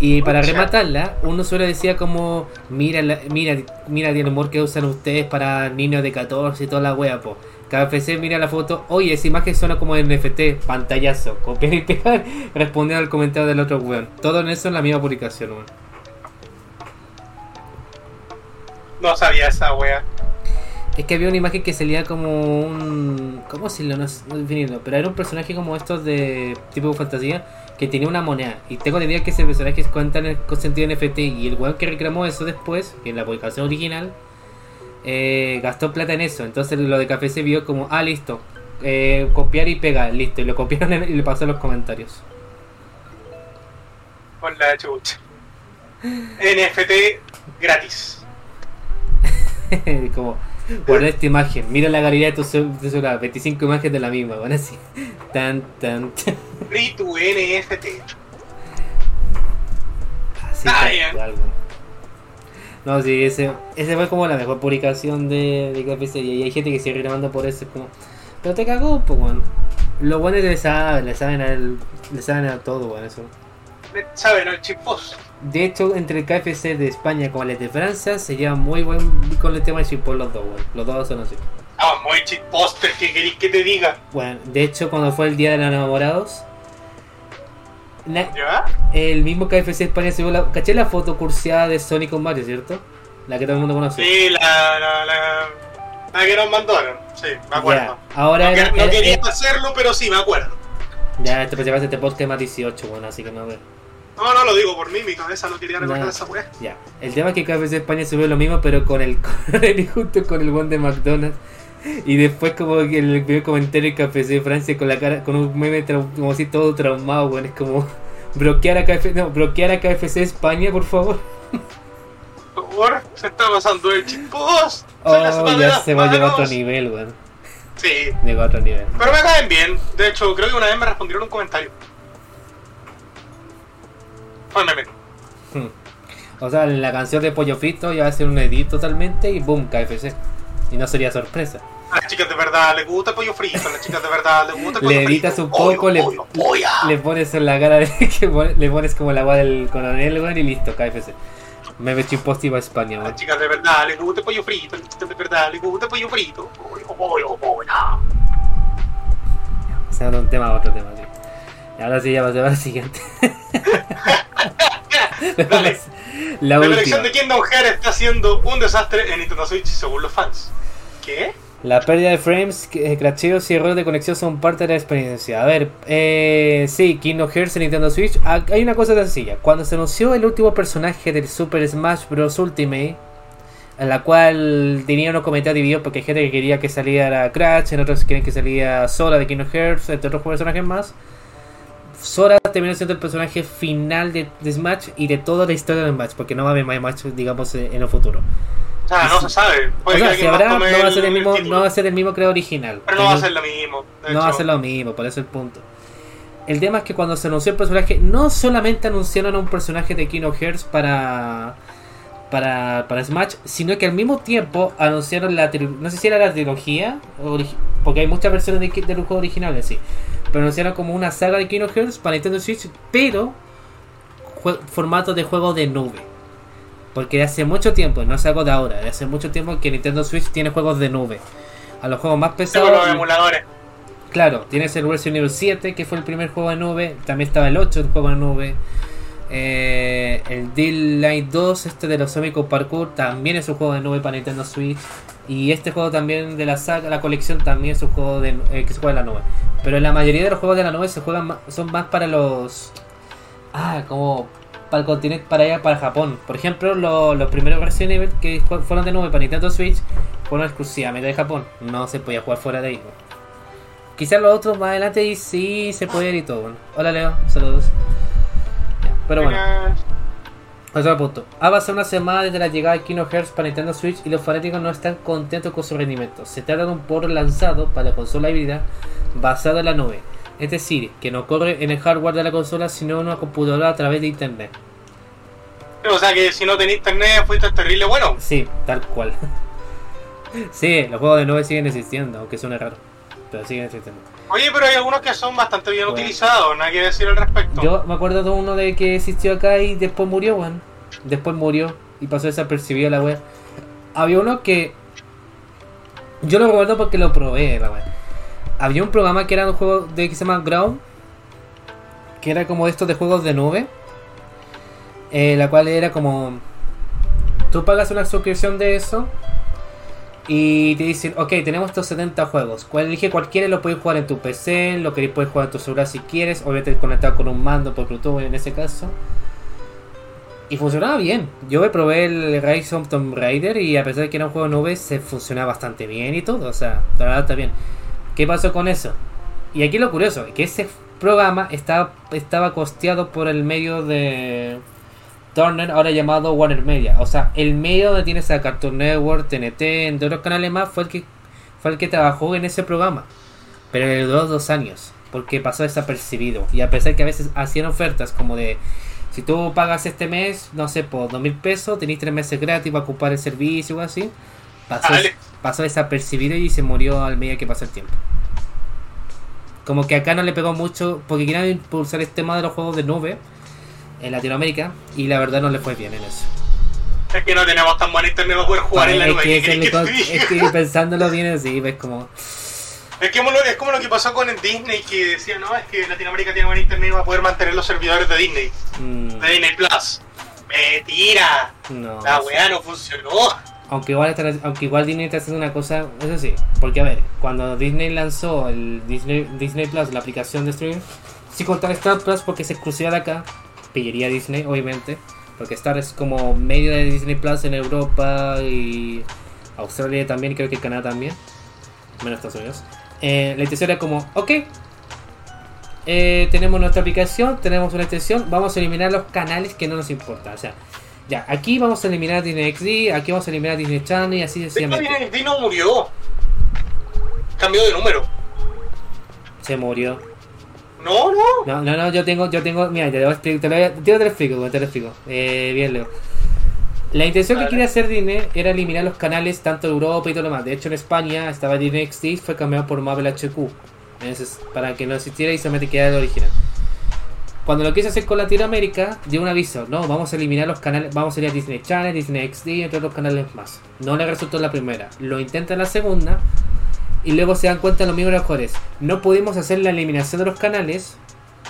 Y para rematarla, uno solo decía como, mira el humor que usan ustedes para niños de 14 y toda la wea, po. KFC mira la foto, oye, esa imagen suena como NFT, pantallazo, copiar y pegar, responder al comentario del otro weón. Todo en eso en la misma publicación, weón. No sabía esa wea. Es que había una imagen que salía como un... ¿Cómo si lo no es definido? Pero era un personaje como estos de tipo fantasía que tenía una moneda. Y tengo entendido que ese personaje es con sentido NFT. Y el weón que reclamó eso después, en la publicación original, gastó plata en eso. Entonces lo de KFC vio como, ah, listo, copiar y pegar, listo. Y lo copiaron y le pasó en los comentarios. Con la chucha. NFT gratis. Como... Guarda esta imagen, mira la galería de tu celular, 25 imágenes de la misma, bueno, así. Tan. Free to NFT. Así es algo. No, sí, ese fue como la mejor publicación de KFC. Y hay gente que sigue grabando por eso, como... Pero te cagó, pues, bueno. Los buenos le saben a todo, bueno, eso. Le saben al chipos. De hecho, entre el KFC de España como el de Francia se lleva muy buen con el tema de chipos los dos, bueno. Los dos son así. Ah, muy chipóster, ¿qué querés que te diga? Bueno, de hecho, cuando fue el Día de los Enamorados, el mismo KFC de España subió la... ¿Caché la foto cursiada de Sonic con Mario, cierto? La que todo el mundo conoce. Sí, la que nos mandaron, sí, me acuerdo. Ya, ahora no quería hacerlo, pero sí, me acuerdo. Ya, esto parece este podcast más 18, bueno, así que no veo. No, lo digo por mí, mi cabeza no quería recordar esa weá. Ya, el tema es que KFC España subió lo mismo, pero con el junto con el bond de McDonald's. Y después como que el primer comentario de KFC de Francia con la cara, con un meme como así todo traumado, bueno, es como bloquear a KFC España, por favor. Por favor, se está pasando el chipos. Oh, ya se va a llevar a otro nivel, weón. Sí. Llegó a otro nivel. Pero me caen bien, de hecho creo que una vez me respondieron un comentario. O sea, en la canción de Pollo Frito ya va a ser un edit totalmente y boom, KFC. Y no sería sorpresa. A las chicas de verdad les gusta el pollo frito, a las chicas de verdad les gusta el pollo frito. Le editas un poco, le pones en la cara, le pones como la voz del coronel, güey, y listo, KFC. Me metí un post y va a España, güey. A las chicas de verdad les gusta el pollo frito, a las chicas de verdad les gusta el pollo frito. Pollo. O sea, de un tema a otro tema, tío. Y ahora sí ya va a ser la siguiente. Dale. La colección de Kingdom Hearts está siendo un desastre en Nintendo Switch según los fans. ¿Qué? La pérdida de frames, crasheos y errores de conexión son parte de la experiencia. A ver, sí, Kingdom Hearts en Nintendo Switch. Hay una cosa sencilla. Cuando se anunció el último personaje del Super Smash Bros. Ultimate, en la cual tenía unos comentarios divididos porque hay gente que quería que saliera Crash, en otros quieren que saliera Sora de Kingdom Hearts, entre otros personajes más. Sora terminó siendo el personaje final de Smash y de toda la historia de Smash, porque no va a haber más Smash, digamos, en el futuro. Ah, no se sabe. O sea, si habrá, no va a ser el mismo creador original. Pero no va a ser lo mismo. No va a ser lo mismo, por eso el punto. El tema es que cuando se anunció el personaje, no solamente anunciaron a un personaje de Kingdom Hearts para Smash, sino que al mismo tiempo anunciaron no sé si era la trilogía, porque hay muchas versiones del juego original en sí. Pero anunciaron como una saga de Kingdom Hearts para Nintendo Switch, pero formato de juego de nube. Porque de hace mucho tiempo, no es algo de ahora, de hace mucho tiempo que Nintendo Switch tiene juegos de nube. A los juegos más pesados... Los emuladores. Claro, tienes el Resident Evil 7, que fue el primer juego de nube. También estaba el 8, el juego de nube. El D-Line 2, este de los Zombies con Parkour, también es un juego de nube para Nintendo Switch. Y este juego también de la saga, la colección, también es un juego que se juega en la nube. Pero la mayoría de los juegos de la nube se juegan son más para los... como para el continente, para allá, para Japón. Por ejemplo, los primeros Resident Evil que fueron de nube para Nintendo Switch fueron exclusivamente de Japón. No se podía jugar fuera de ahí. Quizás los otros más adelante y sí se puede ir y todo. Hola Leo, saludos. Ya, pero bueno. Otro punto. Ha pasado una semana desde la llegada de Kingdom Hearts para Nintendo Switch y los fanáticos no están contentos con su rendimiento. Se trata de un port lanzado para la consola híbrida basada en la nube. Es decir, que no corre en el hardware de la consola sino en una computadora a través de internet. O sea que si no tenés internet fuiste terrible bueno. Sí, tal cual. Sí, los juegos de nube siguen existiendo, aunque suene raro. Pero siguen existiendo. Oye, pero hay algunos que son bastante bien utilizados, nada que decir al respecto. Yo me acuerdo de uno de que existió acá y después murió, weón. Después murió y pasó desapercibido la web. Había uno que... Yo lo recuerdo porque lo probé, la web. Había un programa que era un juego que se llama Ground, que era como estos de juegos de nube. La cual era como... Tú pagas una suscripción de eso... Y te dicen, ok, tenemos estos 70 juegos. Elige cualquiera, lo puedes jugar en tu PC, lo que puedes jugar en tu celular si quieres. Obviamente conectado con un mando por Bluetooth en ese caso. Y funcionaba bien. Yo me probé el Rise of Tomb Raider y a pesar de que era un juego de nubes, se funcionaba bastante bien y todo. O sea, la verdad está bien. ¿Qué pasó con eso? Y aquí lo curioso es que ese programa estaba costeado por el medio de Turner, ahora llamado Warner Media. O sea, el medio donde tienes a Cartoon Network, TNT, entre otros canales más, fue el que trabajó en ese programa. Pero le duró 2 años, porque pasó desapercibido. Y a pesar que a veces hacían ofertas como de, si tú pagas este mes, no sé, por 2.000 pesos, tenés 3 meses gratis para ocupar el servicio o así. Pasó desapercibido y se murió al medida que pasa el tiempo. Como que acá no le pegó mucho, porque querían impulsar el tema de los juegos de nube en Latinoamérica, y la verdad no le fue bien en eso. Es que no tenemos tan buen internet para poder jugar en la nube. Es que pensándolo bien así, ves como... Es como lo que pasó con el Disney, que decía, no, es que Latinoamérica tiene buen internet y va a poder mantener los servidores de Disney. De Disney Plus. ¡Mentira! No, la weá no funcionó. Aunque igual Disney está haciendo una cosa, eso sí, porque a ver, cuando Disney lanzó el Disney Plus, la aplicación de streaming, si contaba Star Plus porque es exclusiva de acá, pillería Disney, obviamente, porque Star es como medio de Disney Plus en Europa y Australia también, creo que Canadá también, menos Estados Unidos. La intención era como, ok, tenemos nuestra aplicación, tenemos una extensión, vamos a eliminar los canales que no nos importan, o sea, ya, aquí vamos a eliminar Disney XD, aquí vamos a eliminar Disney Channel y así sencillamente. Pero Dino murió. Cambió de número. Se murió. No, yo tengo. Mira, te lo explico. Bien, Leo. La intención que quería hacer Disney era eliminar los canales tanto de Europa y todo lo demás. De hecho, en España estaba Disney XD, fue cambiado por Marvel HQ. Entonces, para que no existiera y solamente quedara el original. Cuando lo quise hacer con Latinoamérica, dio un aviso, no, vamos a eliminar los canales, vamos a ir a Disney Channel, Disney XD y otros canales más. No le resultó en la primera, lo intentan en la segunda y luego se dan cuenta los mismos errores. No pudimos hacer la eliminación de los canales,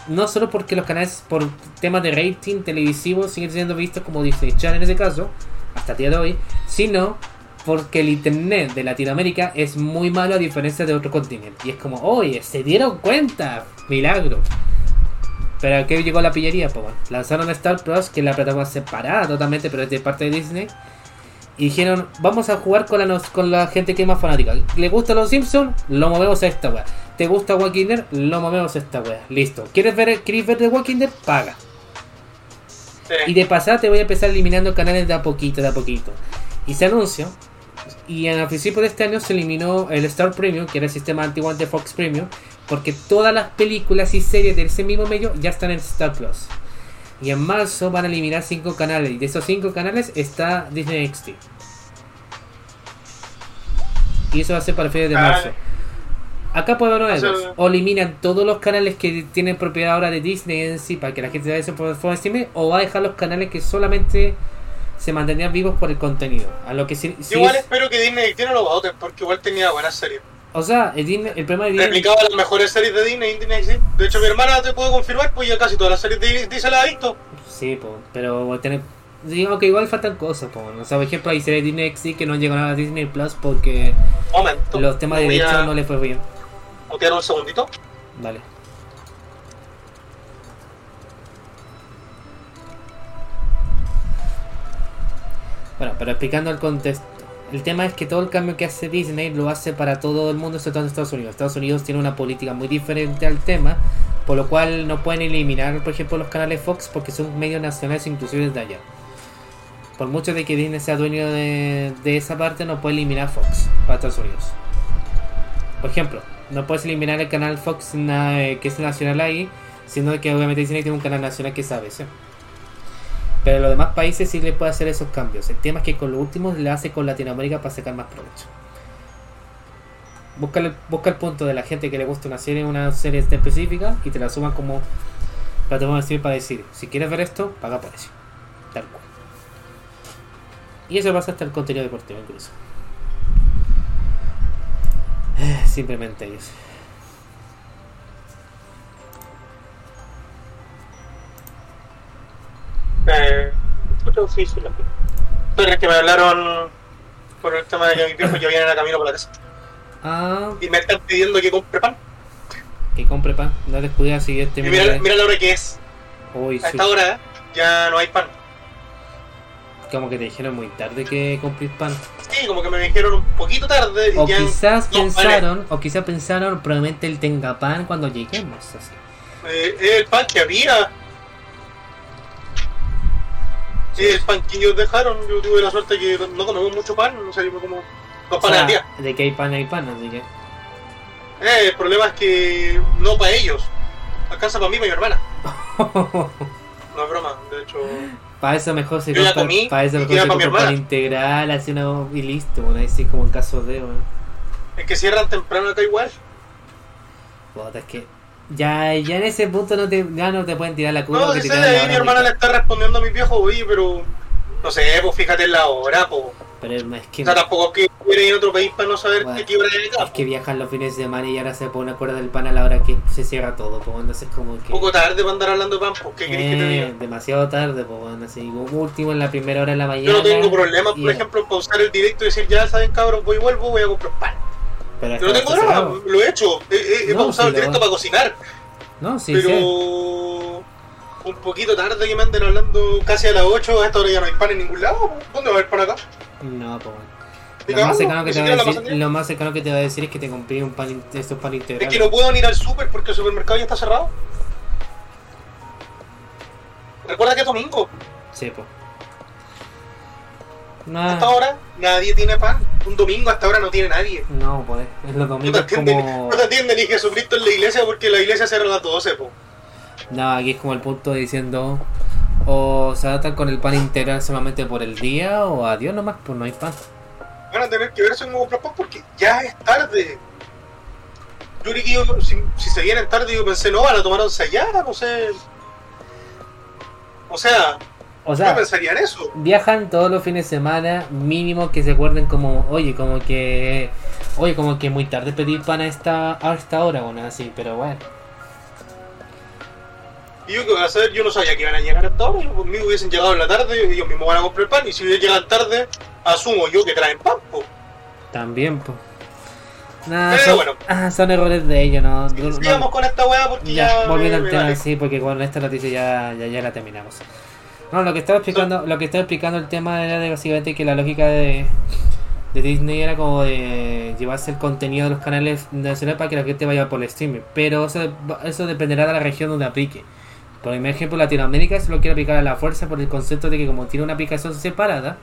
no solo porque los canales por temas de rating televisivo siguen siendo vistos como Disney Channel en ese caso, hasta el día de hoy, sino porque el internet de Latinoamérica es muy malo a diferencia de otro continente. Y es como, oye, se dieron cuenta, milagro. Pero ¿a qué llegó la pillería? Pues bueno, lanzaron Star Plus, que es la plataforma separada totalmente, pero es de parte de Disney. Y dijeron, vamos a jugar con la gente que es más fanática. ¿Le gustan los Simpsons? Lo movemos a esta wea. ¿Te gusta Walking Dead? Lo movemos a esta wea. Listo. ¿Quieres ver The Walking Dead? Paga. Sí. Y de pasada te voy a empezar eliminando canales de a poquito, de a poquito. Y se anunció. Y al principio de este año se eliminó el Star Premium, que era el sistema antiguo de Fox Premium, porque todas las películas y series de ese mismo medio ya están en Star Plus. Y en marzo van a eliminar 5 canales, y de esos 5 canales está Disney XD. Y eso va a ser para fines de marzo. Acá puede haber nuevos. O eliminan todos los canales que tienen propiedad ahora de Disney en sí, para que la gente vea eso por streaming, o va a dejar los canales que solamente se mantenían vivos por el contenido. A lo que sí igual es... espero que Disney XD no lo voten, porque igual tenía buenas series. O sea, el problema de Disney... Replicaba las mejores series de Disney, ¿sí? De hecho, mi hermana te puede confirmar, pues ya casi todas las series de Disney se las ha visto. Sí, pues, pero digamos que igual faltan cosas, pues. O sea, por ejemplo, hay series de Disney XD que no llegan a Disney Plus porque los temas de derechos no le fue bien. ¿Mutearon un segundito? Vale. Bueno, pero explicando el contexto. El tema es que todo el cambio que hace Disney lo hace para todo el mundo, sobre todo en Estados Unidos. Estados Unidos tiene una política muy diferente al tema, por lo cual no pueden eliminar, por ejemplo, los canales Fox porque son medios nacionales, inclusive de allá. Por mucho de que Disney sea dueño de esa parte, no puede eliminar Fox para Estados Unidos. Por ejemplo, no puedes eliminar el canal Fox que es nacional ahí, sino que obviamente Disney tiene un canal nacional que es ABC. Pero en los demás países sí le puede hacer esos cambios. El tema es que con los últimos le hace con Latinoamérica para sacar más provecho. Busca el punto de la gente que le gusta una serie específica y te la suman como plataforma de streaming para decir, si quieres ver esto, paga por eso. Tal cual. Y eso pasa hasta el contenido deportivo incluso. Simplemente ellos. Pero es que me hablaron por el tema de que mis viejos ya vienen a camino para la casa. Ah. Y me están pidiendo que compre pan. Que compre pan, no descuidas si este. Mira la hora que es. Uy, a esta hora ya no hay pan. Como que te dijeron muy tarde que compré pan. Sí, como que me dijeron un poquito tarde. O ya quizás no, pensaron, vale. O quizás pensaron, probablemente él tenga pan cuando lleguemos. Así. El pan que había. Sí, el pan que ellos dejaron. Yo tuve la suerte que no comemos mucho pan. O sea, yo me como dos panes al día. De que hay pan, así que. El problema es que no para ellos. Alcanza para mí y para mi hermana. No es broma, de hecho. Para eso mejor se compra pan integral, así no, y listo, bueno, así como en caso de, bueno. Es que cierran temprano acá igual. Puta, es que ya en ese punto no te pueden tirar la culpa. No, si sé, ahí mi hermana le está respondiendo a mi viejo, oye, pero no sé, pues fíjate en la hora, pues. Pero es que, o sea, tampoco es que quieren ir a otro país para no saber bueno, qué hora es que viajan los fines de semana y ahora se pone a cuerda del pan a la hora que se cierra todo, pues entonces como que... Un poco tarde para andar hablando de pan, pues ¿qué querés que te diga? Demasiado tarde, pues bueno, así como último en la primera hora de la mañana... Yo no tengo problemas, por ejemplo, en pausar el directo y decir, ya saben cabros, voy y vuelvo, voy a comprar pan. Pero yo no tengo problema, lo he hecho, he pausado el directo para cocinar. No, sí, pero... sí. Un poquito tarde que me anden hablando casi a las 8, a esta hora ya no hay pan en ningún lado, ¿dónde va a haber pan acá? No, pues lo más cercano que te va a decir es que te compré un pan, estos pan integrales. Es que no puedo ir al super porque el supermercado ya está cerrado. Recuerda que es domingo. Sí, pues. Nah. Hasta ahora nadie tiene pan. Un domingo hasta ahora no tiene nadie. No, pues, es los domingos como... No te atienden ni Jesucristo en la iglesia porque la iglesia cierra a las 12, pues. No, aquí es como el punto diciendo, o se adaptan con el pan integral solamente por el día, o adiós nomás, pues no hay pan. Van a tener que ver si no comprar pan porque ya es tarde. Yo, si se vienen tarde, yo pensé, no, van a tomar once allá, no sé. O sea, yo pensaría en eso. Viajan todos los fines de semana, mínimo que se acuerden como, oye, como que muy tarde pedir pan a esta hora, bueno, así, pero bueno. Y yo qué voy a hacer, yo no sabía que iban a llegar hasta ahora, conmigo hubiesen llegado en la tarde y ellos mismos van a comprar pan, y si llegan tarde, asumo yo que traen pan, po. También, po. Nah, pero bueno. Son errores de ellos, ¿no? Sí, no sigamos con esta weá porque ya volviendo al tema, vale. Sí, porque con esta noticia ya la terminamos. No, lo que estaba explicando el tema era de básicamente que la lógica de Disney era como de llevarse el contenido de los canales nacionales para que la gente vaya por el streaming. Pero eso dependerá de la región donde aplique. Por ejemplo, Latinoamérica se lo quiere aplicar a la fuerza por el concepto de que como tiene una aplicación separada,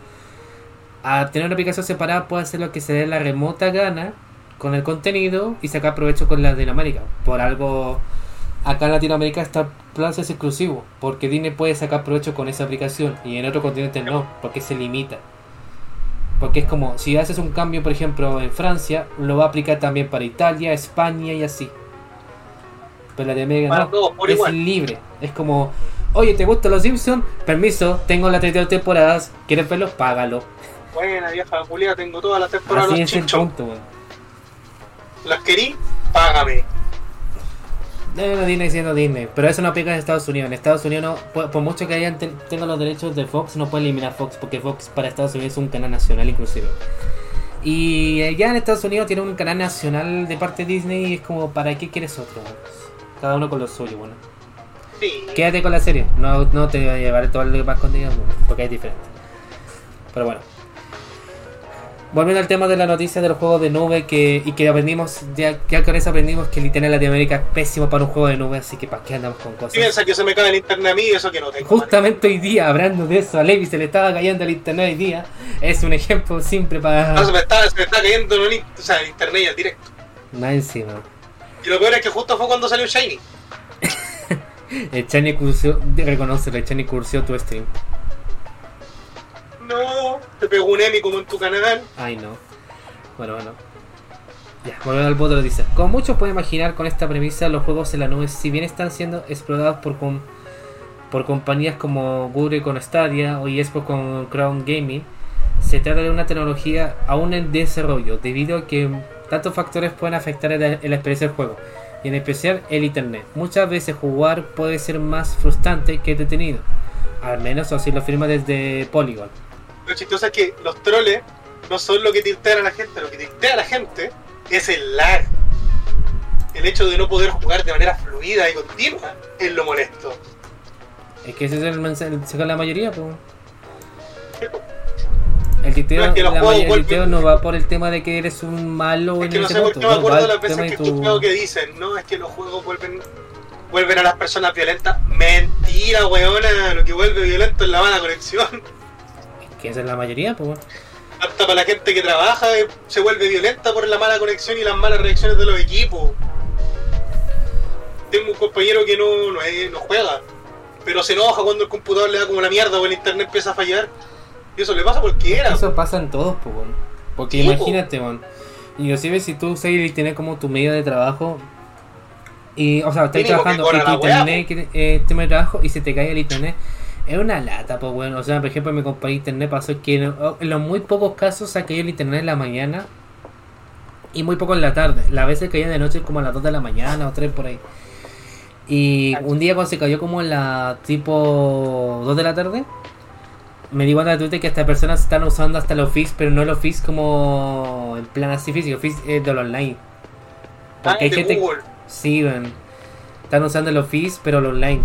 al tener una aplicación separada puede hacer lo que se dé la remota gana con el contenido y sacar provecho con Latinoamérica. Por algo, acá en Latinoamérica Star Plus es exclusivo, porque Disney puede sacar provecho con esa aplicación y en otro continente no, porque se limita. Porque es como, si haces un cambio, por ejemplo, en Francia, lo va a aplicar también para Italia, España y así. Pero Latinoamérica no, es igual. Libre. Es como, oye, ¿te gustan los Simpsons? Permiso, tengo las 32 temporadas. ¿Quieres verlos? Págalo. Buena vieja Julia, tengo todas las temporadas. Así los es el punto, wey. Las querí, págame. No, Disney siendo Disney. Pero eso no aplica en Estados Unidos. En Estados Unidos, no, por mucho que hayan tengan los derechos de Fox, no pueden eliminar Fox. Porque Fox para Estados Unidos es un canal nacional inclusive. Y ya en Estados Unidos tiene un canal nacional de parte de Disney. Y es como, ¿para qué quieres otro? Wey? Cada uno con lo suyo, bueno. Sí. Quédate con la serie, no te voy a llevar todo lo que más contenido porque es diferente. Pero bueno. Volviendo al tema de la noticia de los juegos de nube que aprendimos, ya con eso aprendimos que el internet en Latinoamérica es pésimo para un juego de nube, así que para qué andamos con cosas. Piensa que se me cae el internet a mí, eso que no tengo. Justamente hoy día, hablando de eso, a Levis se le estaba cayendo el internet hoy día. Es un ejemplo simple para... No, se me está cayendo el internet ya directo. Más encima. Y lo peor es que justo fue cuando salió Shiny. El Shiny cursió, reconoce, el Shiny cursió tu stream. No, te pegó un Emi como en tu canal. Ay no. Bueno. Ya, volviendo al punto de noticias. Como muchos pueden imaginar con esta premisa, los juegos en la nube, si bien están siendo explotados por compañías como Google con Stadia o Xbox con Crown Gaming, se trata de una tecnología aún en desarrollo, debido a que tantos factores pueden afectar en la experiencia del juego. Y en especial el internet. Muchas veces jugar puede ser más frustrante que entretenido. Al menos así lo firma desde Polygon. Lo chistoso es que los troles no son lo que tiltea a la gente, lo que tiltea a la gente es el lag. El hecho de no poder jugar de manera fluida y continua es lo molesto. Es que ese es el mensaje que la mayoría, pues. El titeo, no, es que no va por el tema de que eres un malo. Es que no sé por qué me acuerdo las veces que he escuchado que dicen, no, es que los juegos vuelven a las personas violentas. Mentira, weona, lo que vuelve violento es la mala conexión. Es que esa es la mayoría, pues. Hasta para la gente que trabaja se vuelve violenta por la mala conexión y las malas reacciones de los equipos. Tengo un compañero que no juega, pero se enoja cuando el computador le da como la mierda o el internet empieza a fallar. Y eso le pasa a cualquiera. Eso pasa en todos, po, bueno. Porque sí, imagínate, bueno, inclusive si tú sabes tienes como tu medio de trabajo y, o sea, estás trabajando y tu internet tema de trabajo y se te cae el internet. Es una lata, pues, bueno. O sea, por ejemplo, mi compañía de internet pasó que en los muy pocos casos se caía el internet en la mañana y muy poco en la tarde. Las veces caía de noche como a las 2 de la mañana o 3 por ahí. Y un día cuando se cayó como en la tipo 2 de la tarde, me di cuenta de Twitter que estas personas están usando hasta los fix, pero no los fix como en plan así físico, fix es de online. Porque hay gente Google. Sí, ven. Están usando los fix, pero los online.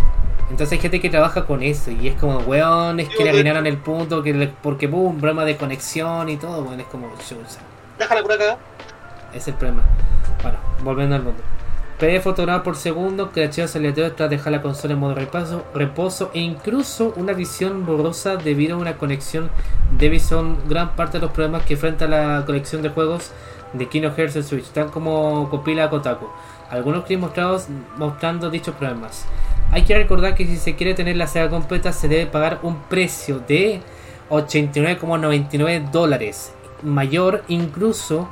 Entonces hay gente que trabaja con eso y es como, weón, es que le arruinaron el punto porque hubo un problema de conexión y todo, weón, es como, chusa. Déjala por acá. Es el problema. Bueno, volviendo al mundo. Puede fotografar por segundo, crasheos aleatorios tras dejar la consola en modo reposo e incluso una visión borrosa debido a una conexión débil son gran parte de los problemas que enfrenta la colección de juegos de Kingdom Hearts en Switch, tan como compila Kotaku. Algunos clips mostrados mostrando dichos problemas. Hay que recordar que si se quiere tener la saga completa se debe pagar un precio de $89.99 mayor incluso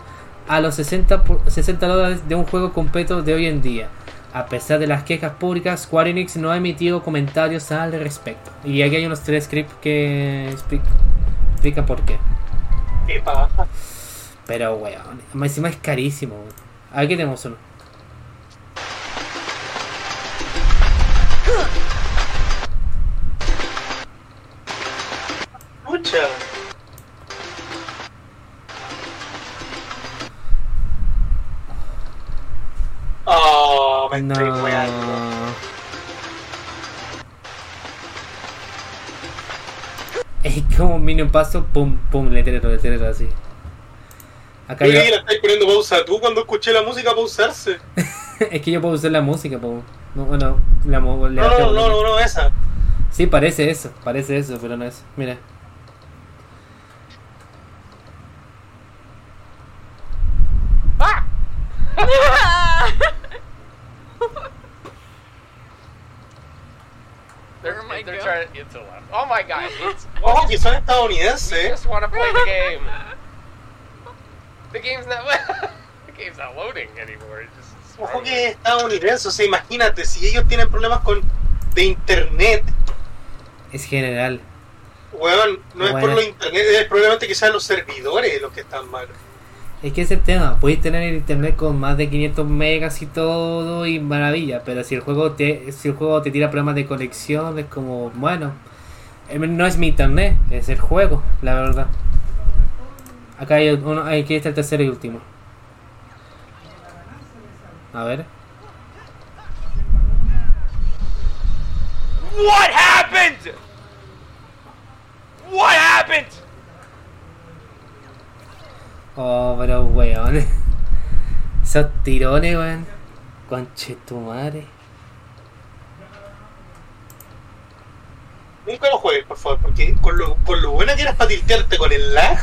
a los $60 de un juego completo de hoy en día. A pesar de las quejas públicas, Square Enix no ha emitido comentarios al respecto. Y aquí hay unos 3 scripts que explican por qué. Pero weón, encima es carísimo, weón. Aquí tenemos uno. Mucha. Oh, me estoy weando. Es como un mini paso, pum, pum, letrero, así. Acá yo... ¿Y la estáis poniendo pausa tú cuando escuché la música pausarse? Es que yo puedo usar la música, po. No, bueno, no, esa. Sí, parece eso, pero no es. Mira. ¡Ah! They're trying, it's a lot. Oh my god, it's... Oh, que son estadounidenses. We just want to play the game. The game's not loading anymore. It's just... Ojo que es estadounidense, o sea, imagínate, si ellos tienen problemas de internet. Es general. Weón, no es por los internet, es probablemente quizás los servidores los que están mal. Es que ese tema, puedes tener el internet con más de 500 megas y todo, y maravilla, pero si el juego te tira problemas de conexión, es como, bueno, no es mi internet, es el juego, la verdad. Acá hay uno, aquí está el tercero y último. A ver. What happened? Oh, pero weón. Esos tirones, weón. Conche tu madre. Nunca lo juegues, por favor, porque con lo buena que eras para tiltearte con el lag,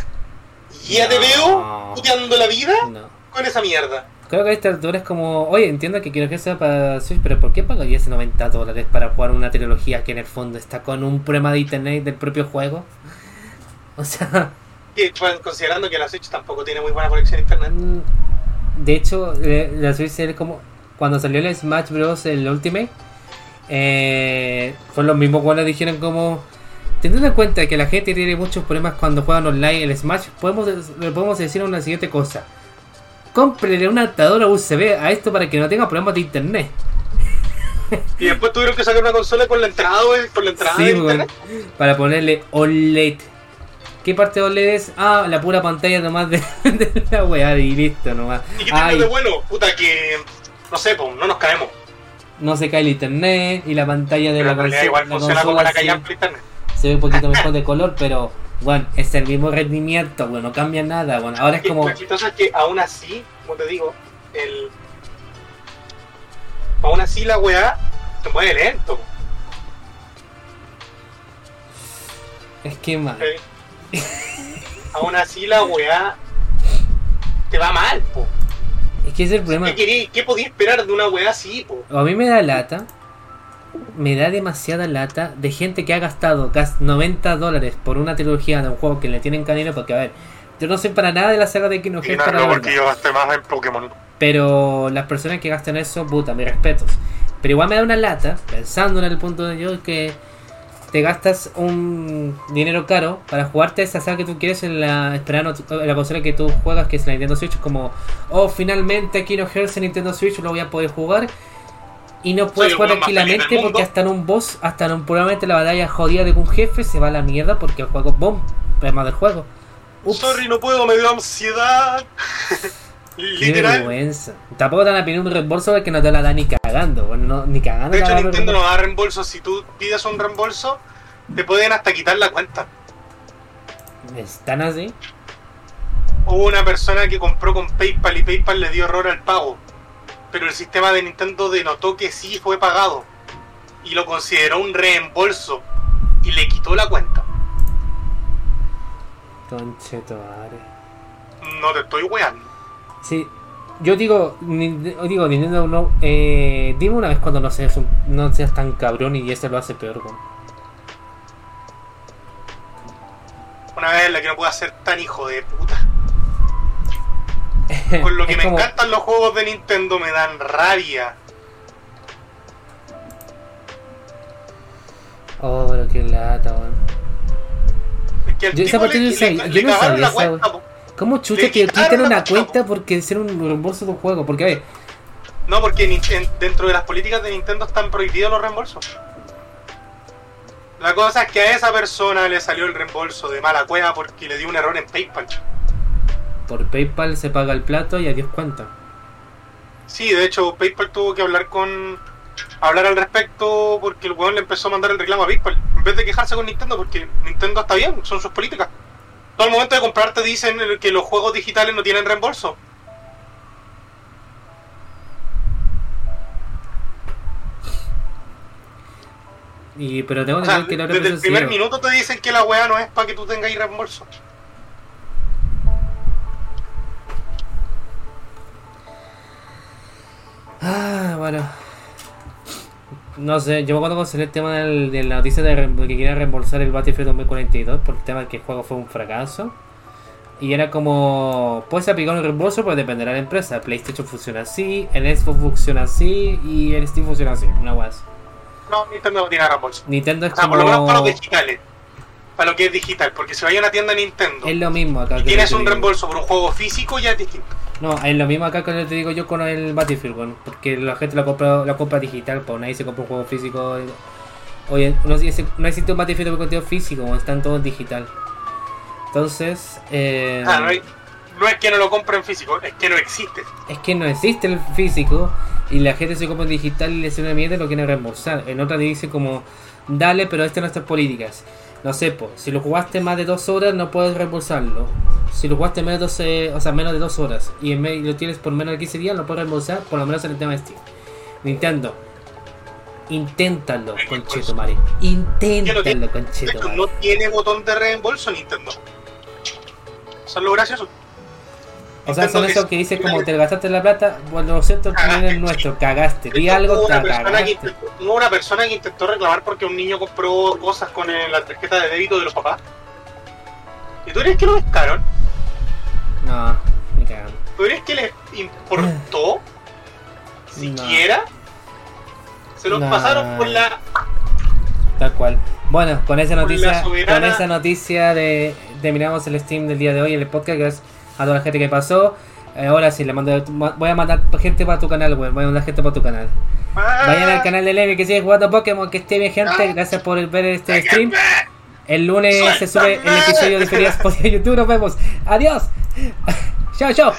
y ya te veo puteando la vida con esa mierda. Creo que a esta altura es como, oye, entiendo que quiero que sea para Switch, pero ¿por qué pagarías $90 para jugar una trilogía que en el fondo está con un problema de internet del propio juego? O sea... Y, bueno, considerando que la Switch tampoco tiene muy buena conexión a internet. De hecho, la Switch es como... Cuando salió el Smash Bros. El Ultimate, fue los mismos cuales dijeron como... Teniendo en cuenta que la gente tiene muchos problemas cuando juegan online el Smash, le podemos decir una siguiente cosa. Cómprele una adaptadora USB a esto para que no tenga problemas de internet. Y después tuvieron que sacar una consola con la entrada de internet. Para ponerle OLED. ¿Qué parte OLED es? Ah, la pura pantalla nomás de la weá y listo nomás. ¿Y qué tenemos de bueno? Puta que... No sé, pues, no nos caemos. No se cae el internet y la pantalla de la consola... Igual funciona como la calle amplio internet. Se ve un poquito mejor de color, pero... Bueno, es el mismo rendimiento, bueno, no cambia nada, bueno, ahora es como... La chistosa es que aún así, como te digo, el... Aún así la weá se mueve lento. Es que mal. Aún así la weá te va mal, po. Es que ese es el problema. ¿Qué podía esperar de una weá así, po? A mí me da lata. Me da demasiada lata de gente que ha gastado $90 por una trilogía de un juego que le tienen canino, porque a ver, yo no soy para nada de la saga de Kingdom Hearts, no, porque yo gasté más en Pokémon. Pero las personas que gastan eso, puta, mis respetos. Pero igual me da una lata, pensando en el punto de yo que te gastas un dinero caro para jugarte esa saga que tú quieres en la esperando la consola que tú juegas, que es la Nintendo Switch, como, oh, finalmente Kingdom Hearts en Nintendo Switch lo voy a poder jugar. Y no puedes jugar tranquilamente porque hasta en un boss, hasta en probablemente la batalla jodida de un jefe se va a la mierda porque el juego, ¡bom!, tema del juego. Ups. Sorry, no puedo, me dio ansiedad. Literal. Qué vergüenza. Tampoco te van a pedir un reembolso porque no te la da ni cagando. Bueno, no, ni cagando. De hecho, Nintendo no da reembolso. Si tú pides un reembolso, te pueden hasta quitar la cuenta. ¿Están así? Hubo una persona que compró con PayPal y PayPal le dio error al pago. Pero el sistema de Nintendo denotó que sí fue pagado y lo consideró un reembolso y le quitó la cuenta. Conchetovare. No te estoy weando. Sí, yo digo Nintendo no. Dime una vez cuando no seas tan cabrón y ese lo hace peor. Con... Una vez en la que no pueda ser tan hijo de puta. Con lo que me encantan los juegos de Nintendo, me dan rabia. Oh, pero qué lata, weón. Es que yo esa parte no sabía esa, weón. ¿Cómo chucha que quiten una cuenta porque hicieron un reembolso de un juego? Porque, a ver... No, porque dentro de las políticas de Nintendo están prohibidos los reembolsos. La cosa es que a esa persona le salió el reembolso de mala cueva porque le dio un error en PayPal. Por PayPal se paga el plato y adiós cuenta. Sí, de hecho PayPal tuvo que hablar al respecto porque el weón le empezó a mandar el reclamo a PayPal en vez de quejarse con Nintendo, porque Nintendo está bien, son sus políticas. Todo el momento de comprarte dicen que los juegos digitales no tienen reembolso. Y pero tengo que decir que desde el primer minuto te dicen que la weá no es para que tú tengas reembolso. Ah, bueno. No sé, yo me acuerdo cuando salió el tema de la noticia de que querían reembolsar el Battlefield 2042 por el tema de que el juego fue un fracaso. Y era como, puedes aplicar un reembolso, pero dependerá de la empresa. PlayStation funciona así, el Xbox funciona así y el Steam funciona así, una guas. No, Nintendo no tiene reembolso. Nintendo es como... por lo menos para los digitales. Para lo que es digital, porque si vas a una tienda Nintendo... Es lo mismo acá. Si tienes un reembolso por un juego físico ya es distinto. No, es lo mismo acá que te digo yo con el Battlefield, bueno, porque la gente la compra digital, pues nadie se compra un juego físico. Oye, no existe un Battlefield con contenido físico, bueno, están todos digital. Entonces... no es que no lo compren físico, es que no existe. Es que no existe el físico y la gente se compra en digital y le hace una mierda y lo quieren reembolsar. En otra dice como, dale, pero estas son nuestras políticas. No sé, po, si lo jugaste más de 2 horas no puedes reembolsarlo. Si lo jugaste menos de 2 horas y lo tienes por menos de 15 días, lo puedes reembolsar, por lo menos en el tema de Steam. Nintendo, inténtalo, conchetumare. Inténtalo, conchetumare. No tiene botón de reembolso Nintendo. Son lo gracioso. O sea, son esos que dicen como te gastaste la plata, bueno, lo cierto también es nuestro, cagaste, di algo, cagaste. Hubo una persona que intentó reclamar porque un niño compró cosas con la tarjeta de débito de los papás. ¿Y tú crees que lo pescaron? No, ni cagaron. ¿Tú crees que les importó? ¿Siquiera? No. Se los pasaron por la... Tal cual. Bueno, con esa noticia terminamos el stream del día de hoy, el podcast, que es... A toda la gente que pasó, ahora sí, voy a mandar gente para tu canal, güey. Voy a mandar gente para tu canal. Vayan al canal de Lemis que sigue jugando Pokémon, que esté bien, gente. Gracias por ver este stream. El lunes se sube el episodio de Ferias por YouTube. Nos vemos. Adiós. Chao, chao.